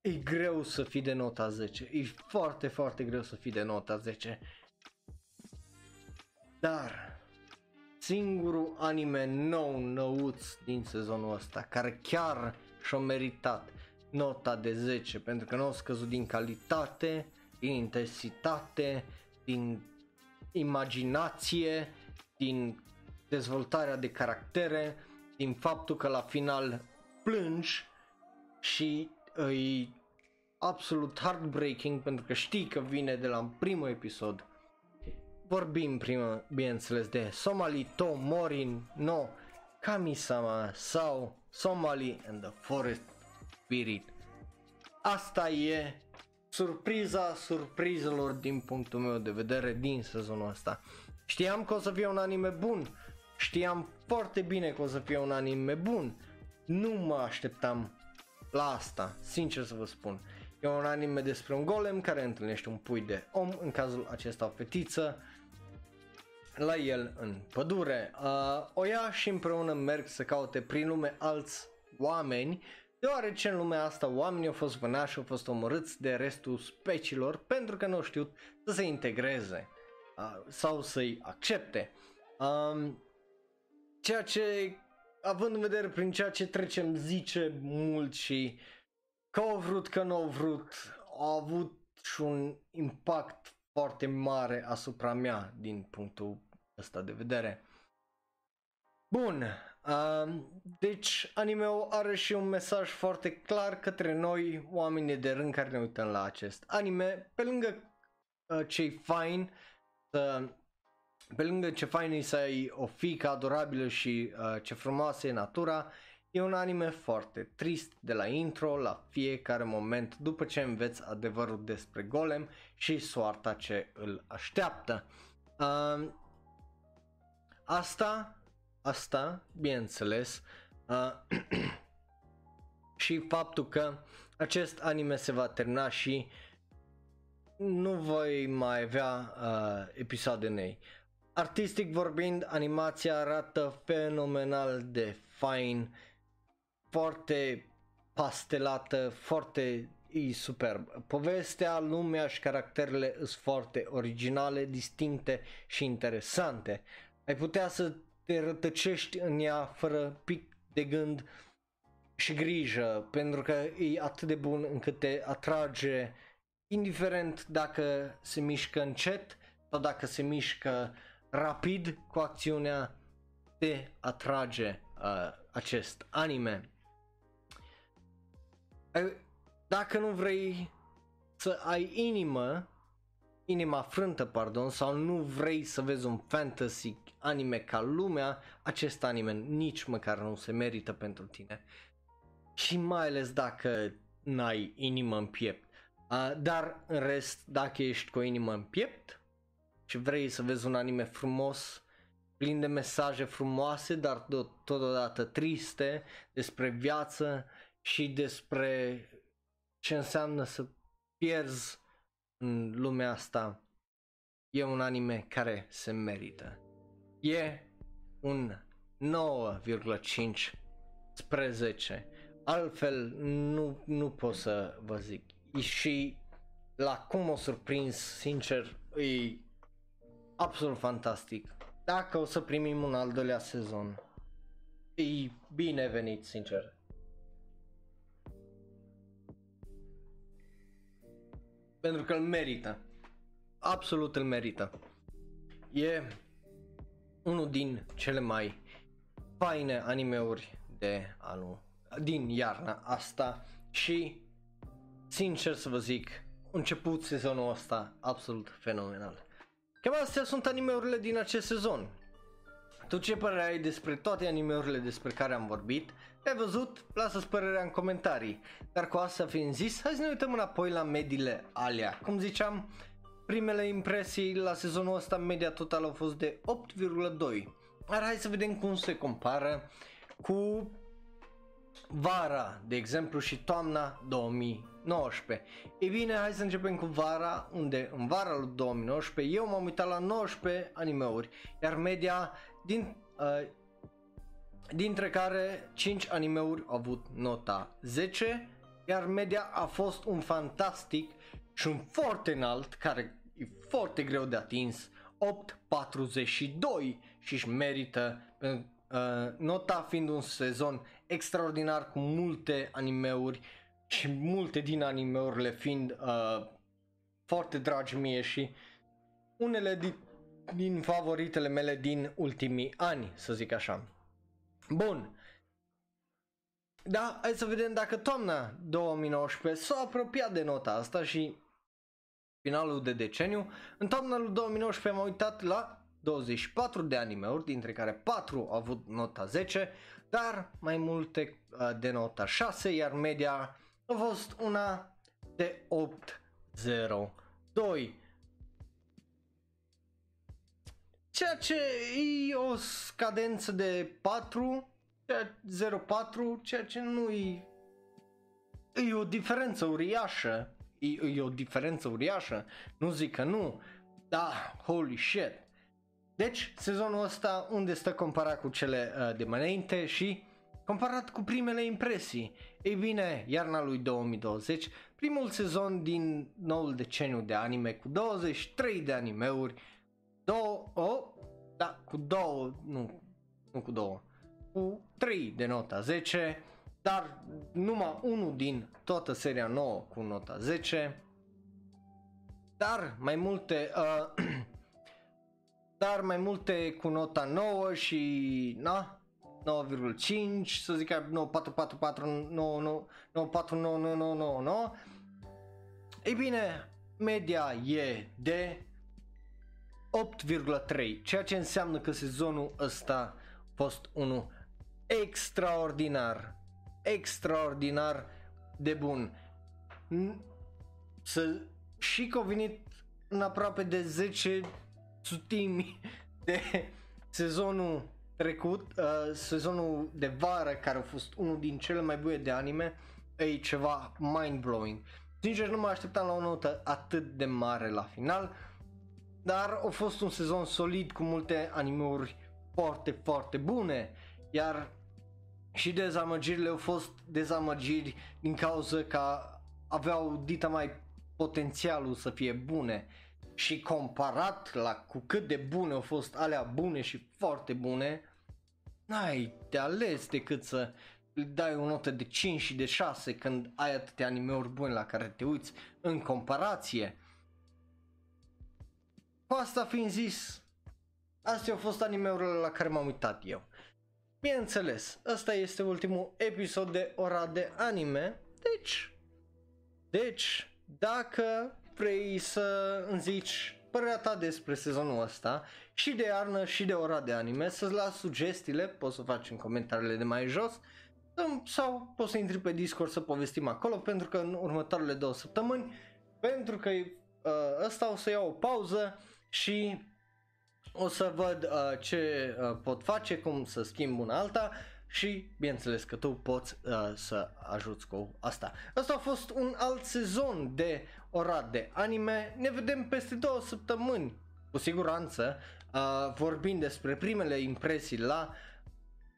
e greu să fii de nota 10, e foarte, foarte greu să fii de nota 10. Dar singurul anime nou-nouț din sezonul ăsta care chiar și-a meritat nota de 10, pentru că nu a scăzut din calitate, din intensitate, din imaginație, din dezvoltarea de caractere, din faptul că la final plângi și îi absolut heartbreaking pentru că știi că vine de la primul episod. Vorbim prima, bineînțeles, de Somali to Morin no Kamisama sau Somali and the Forest Spirit. Asta e surpriza surprizelor din punctul meu de vedere din sezonul ăsta. Știam că o să fie un anime bun, știam foarte bine că o să fie un anime bun, nu mă așteptam la asta, sincer să vă spun. E un anime despre un golem care întâlnește un pui de om, în cazul acesta o fetiță, la el în pădure. O ia și împreună merg să caute prin lume alți oameni, deoarece în lumea asta oamenii au fost vânași și au fost omorâți de restul speciilor pentru că nu au știut să se integreze sau să-i accepte. Ceea ce, având în vedere prin ceea ce trecem, zice mult și că au vrut, că nu au vrut, au avut și un impact foarte mare asupra mea din punctul ăsta de vedere. Bun, deci anime-ul are și un mesaj foarte clar către noi, oamenii de rând care ne uităm la acest anime, pe lângă ce-i fain, pe lângă ce fain e să ai o fiică adorabilă și ce frumoasă e natura, e un anime foarte trist de la intro la fiecare moment după ce înveți adevărul despre golem și soarta ce îl așteaptă. Asta, bineînțeles, și faptul că acest anime se va termina și nu voi mai avea episoade noi. Artistic vorbind, animația arată fenomenal de fain, foarte pastelată, foarte superb. Povestea, lumea și caracterele sunt foarte originale, distincte și interesante. Ai putea să te rătăcești în ea fără pic de gând și grijă, pentru că e atât de bun încât te atrage, indiferent dacă se mișcă încet sau dacă se mișcă rapid cu acțiunea, te atrage acest anime. Dacă nu vrei să ai inima frântă, sau nu vrei să vezi un fantasy anime ca lumea, acest anime nici măcar nu se merită pentru tine. Și mai ales dacă n-ai inimă în piept. Dar în rest, dacă ești cu o inimă în piept și vrei să vezi un anime frumos, plin de mesaje frumoase, dar totodată triste, despre viață și despre ce înseamnă să pierzi în lumea asta, e un anime care se merită. E un 9,5 spre 10. Altfel nu pot să vă zic. Și la cum o surprins, sincer, e absolut fantastic. Dacă o să primim un al doilea sezon, e binevenit, sincer. Pentru că îl merită. Absolut îl merită. E unul din cele mai faine anime-uri de anul, din iarna asta și, sincer să vă zic, început sezonul ăsta absolut fenomenal. Cam astea sunt anime-urile din acest sezon. Tu ce părere ai despre toate anime-urile despre care am vorbit? Ai văzut? Lasă-ți părerea în comentarii. Dar cu asta fiind zis, hai să ne uităm înapoi la mediile alea. Cum ziceam, primele impresii la sezonul ăsta, media totală au fost de 8,2. Dar hai să vedem cum se compară cu vara, de exemplu, și toamna 2019. Ei bine, hai să începem cu vara, unde în vara lui 2019 eu m-am uitat la 19 anime-uri, iar media dintre care 5 anime-uri au avut nota 10, iar media a fost un fantastic și un foarte înalt, care e foarte greu de atins, 8,42, și își merită, nota fiind un sezon extraordinar cu multe anime-uri și multe din anime-urile fiind foarte dragi mie și unele din favoritele mele din ultimii ani, să zic așa. Bun, Da, hai să vedem dacă toamna 2019 s-a apropiat de nota asta și finalul de deceniu. În toamna lui 2019 m-am uitat la 24 de anime-uri, dintre care 4 au avut nota 10, dar mai multe de nota 6, iar media a fost una de 8,02. Ceea ce e o scadență de 0,4, ceea ce nu e... E o diferență uriașă. E o diferență uriașă, nu zic că nu, dar holy shit. Deci, sezonul ăsta unde stă comparat cu cele de mai înainte și comparat cu primele impresii? Ei bine, iarna lui 2020, primul sezon din noul deceniu de anime cu 23 de animeuri, cu 3 de nota 10, dar numai unul din toată seria nouă cu nota 10, dar mai multe cu nota 9 și 9,5, să zic 9,449. Ei bine, media e de 8,3, ceea ce înseamnă că sezonul ăsta a fost unul extraordinar de bun. Și că a venit în aproape de 10 sutimi de sezonul trecut, sezonul de vară, care a fost unul din cele mai bune de anime, e ceva mind-blowing. Sincer, nu mă așteptam la o notă atât de mare la final, dar a fost un sezon solid cu multe animeuri foarte, foarte bune, iar și dezamăgirile au fost dezamăgiri din cauza că aveau dita mai potențialul să fie bune. Și comparat cu cât de bune au fost alea bune și foarte bune, n-ai de ales decât să dai o notă de 5 și de 6 când ai atâtea anime-uri bune la care te uiți în comparație. Cu asta fiind zis, astea au fost anime-urile la care m-am uitat eu. Bineînțeles, ăsta este ultimul episod de Ora de Anime, deci dacă vrei să îmi zici părerea ta despre sezonul ăsta, și de iarnă și de Ora de Anime, să-ți las sugestiile, poți să o faci în comentariile de mai jos sau poți să intri pe Discord să povestim acolo, pentru că în următoarele 2 săptămâni, pentru că ăsta o să iau o pauză și o să văd ce pot face, cum să schimb una alta și bineînțeles că tu poți să ajuți cu asta. Asta a fost un alt sezon de Ora de Anime, ne vedem peste 2 săptămâni, cu siguranță, vorbind despre primele impresii la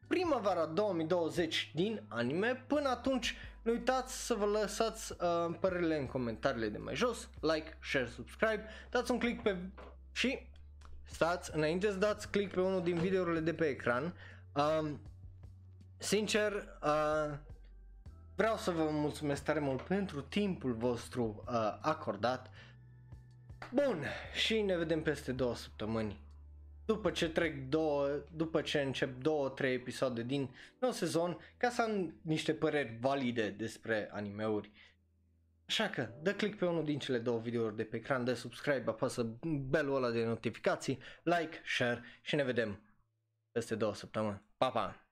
primăvara 2020 din anime. Până atunci, nu uitați să vă lăsați părerile în comentariile de mai jos, like, share, subscribe, dați un click pe... și stați, înainte să dați click pe unul din videourile de pe ecran. Sincer, vreau să vă mulțumesc tare mult pentru timpul vostru acordat. Bun, și ne vedem peste 2 săptămâni. După ce încep 2-3 episoade din nou sezon, ca să am niște păreri valide despre animeuri. Așa că, dă click pe unul din cele 2 videouri de pe ecran, dă subscribe, apasă belul ăla de notificații, like, share și ne vedem peste 2 săptămâni. Pa, pa!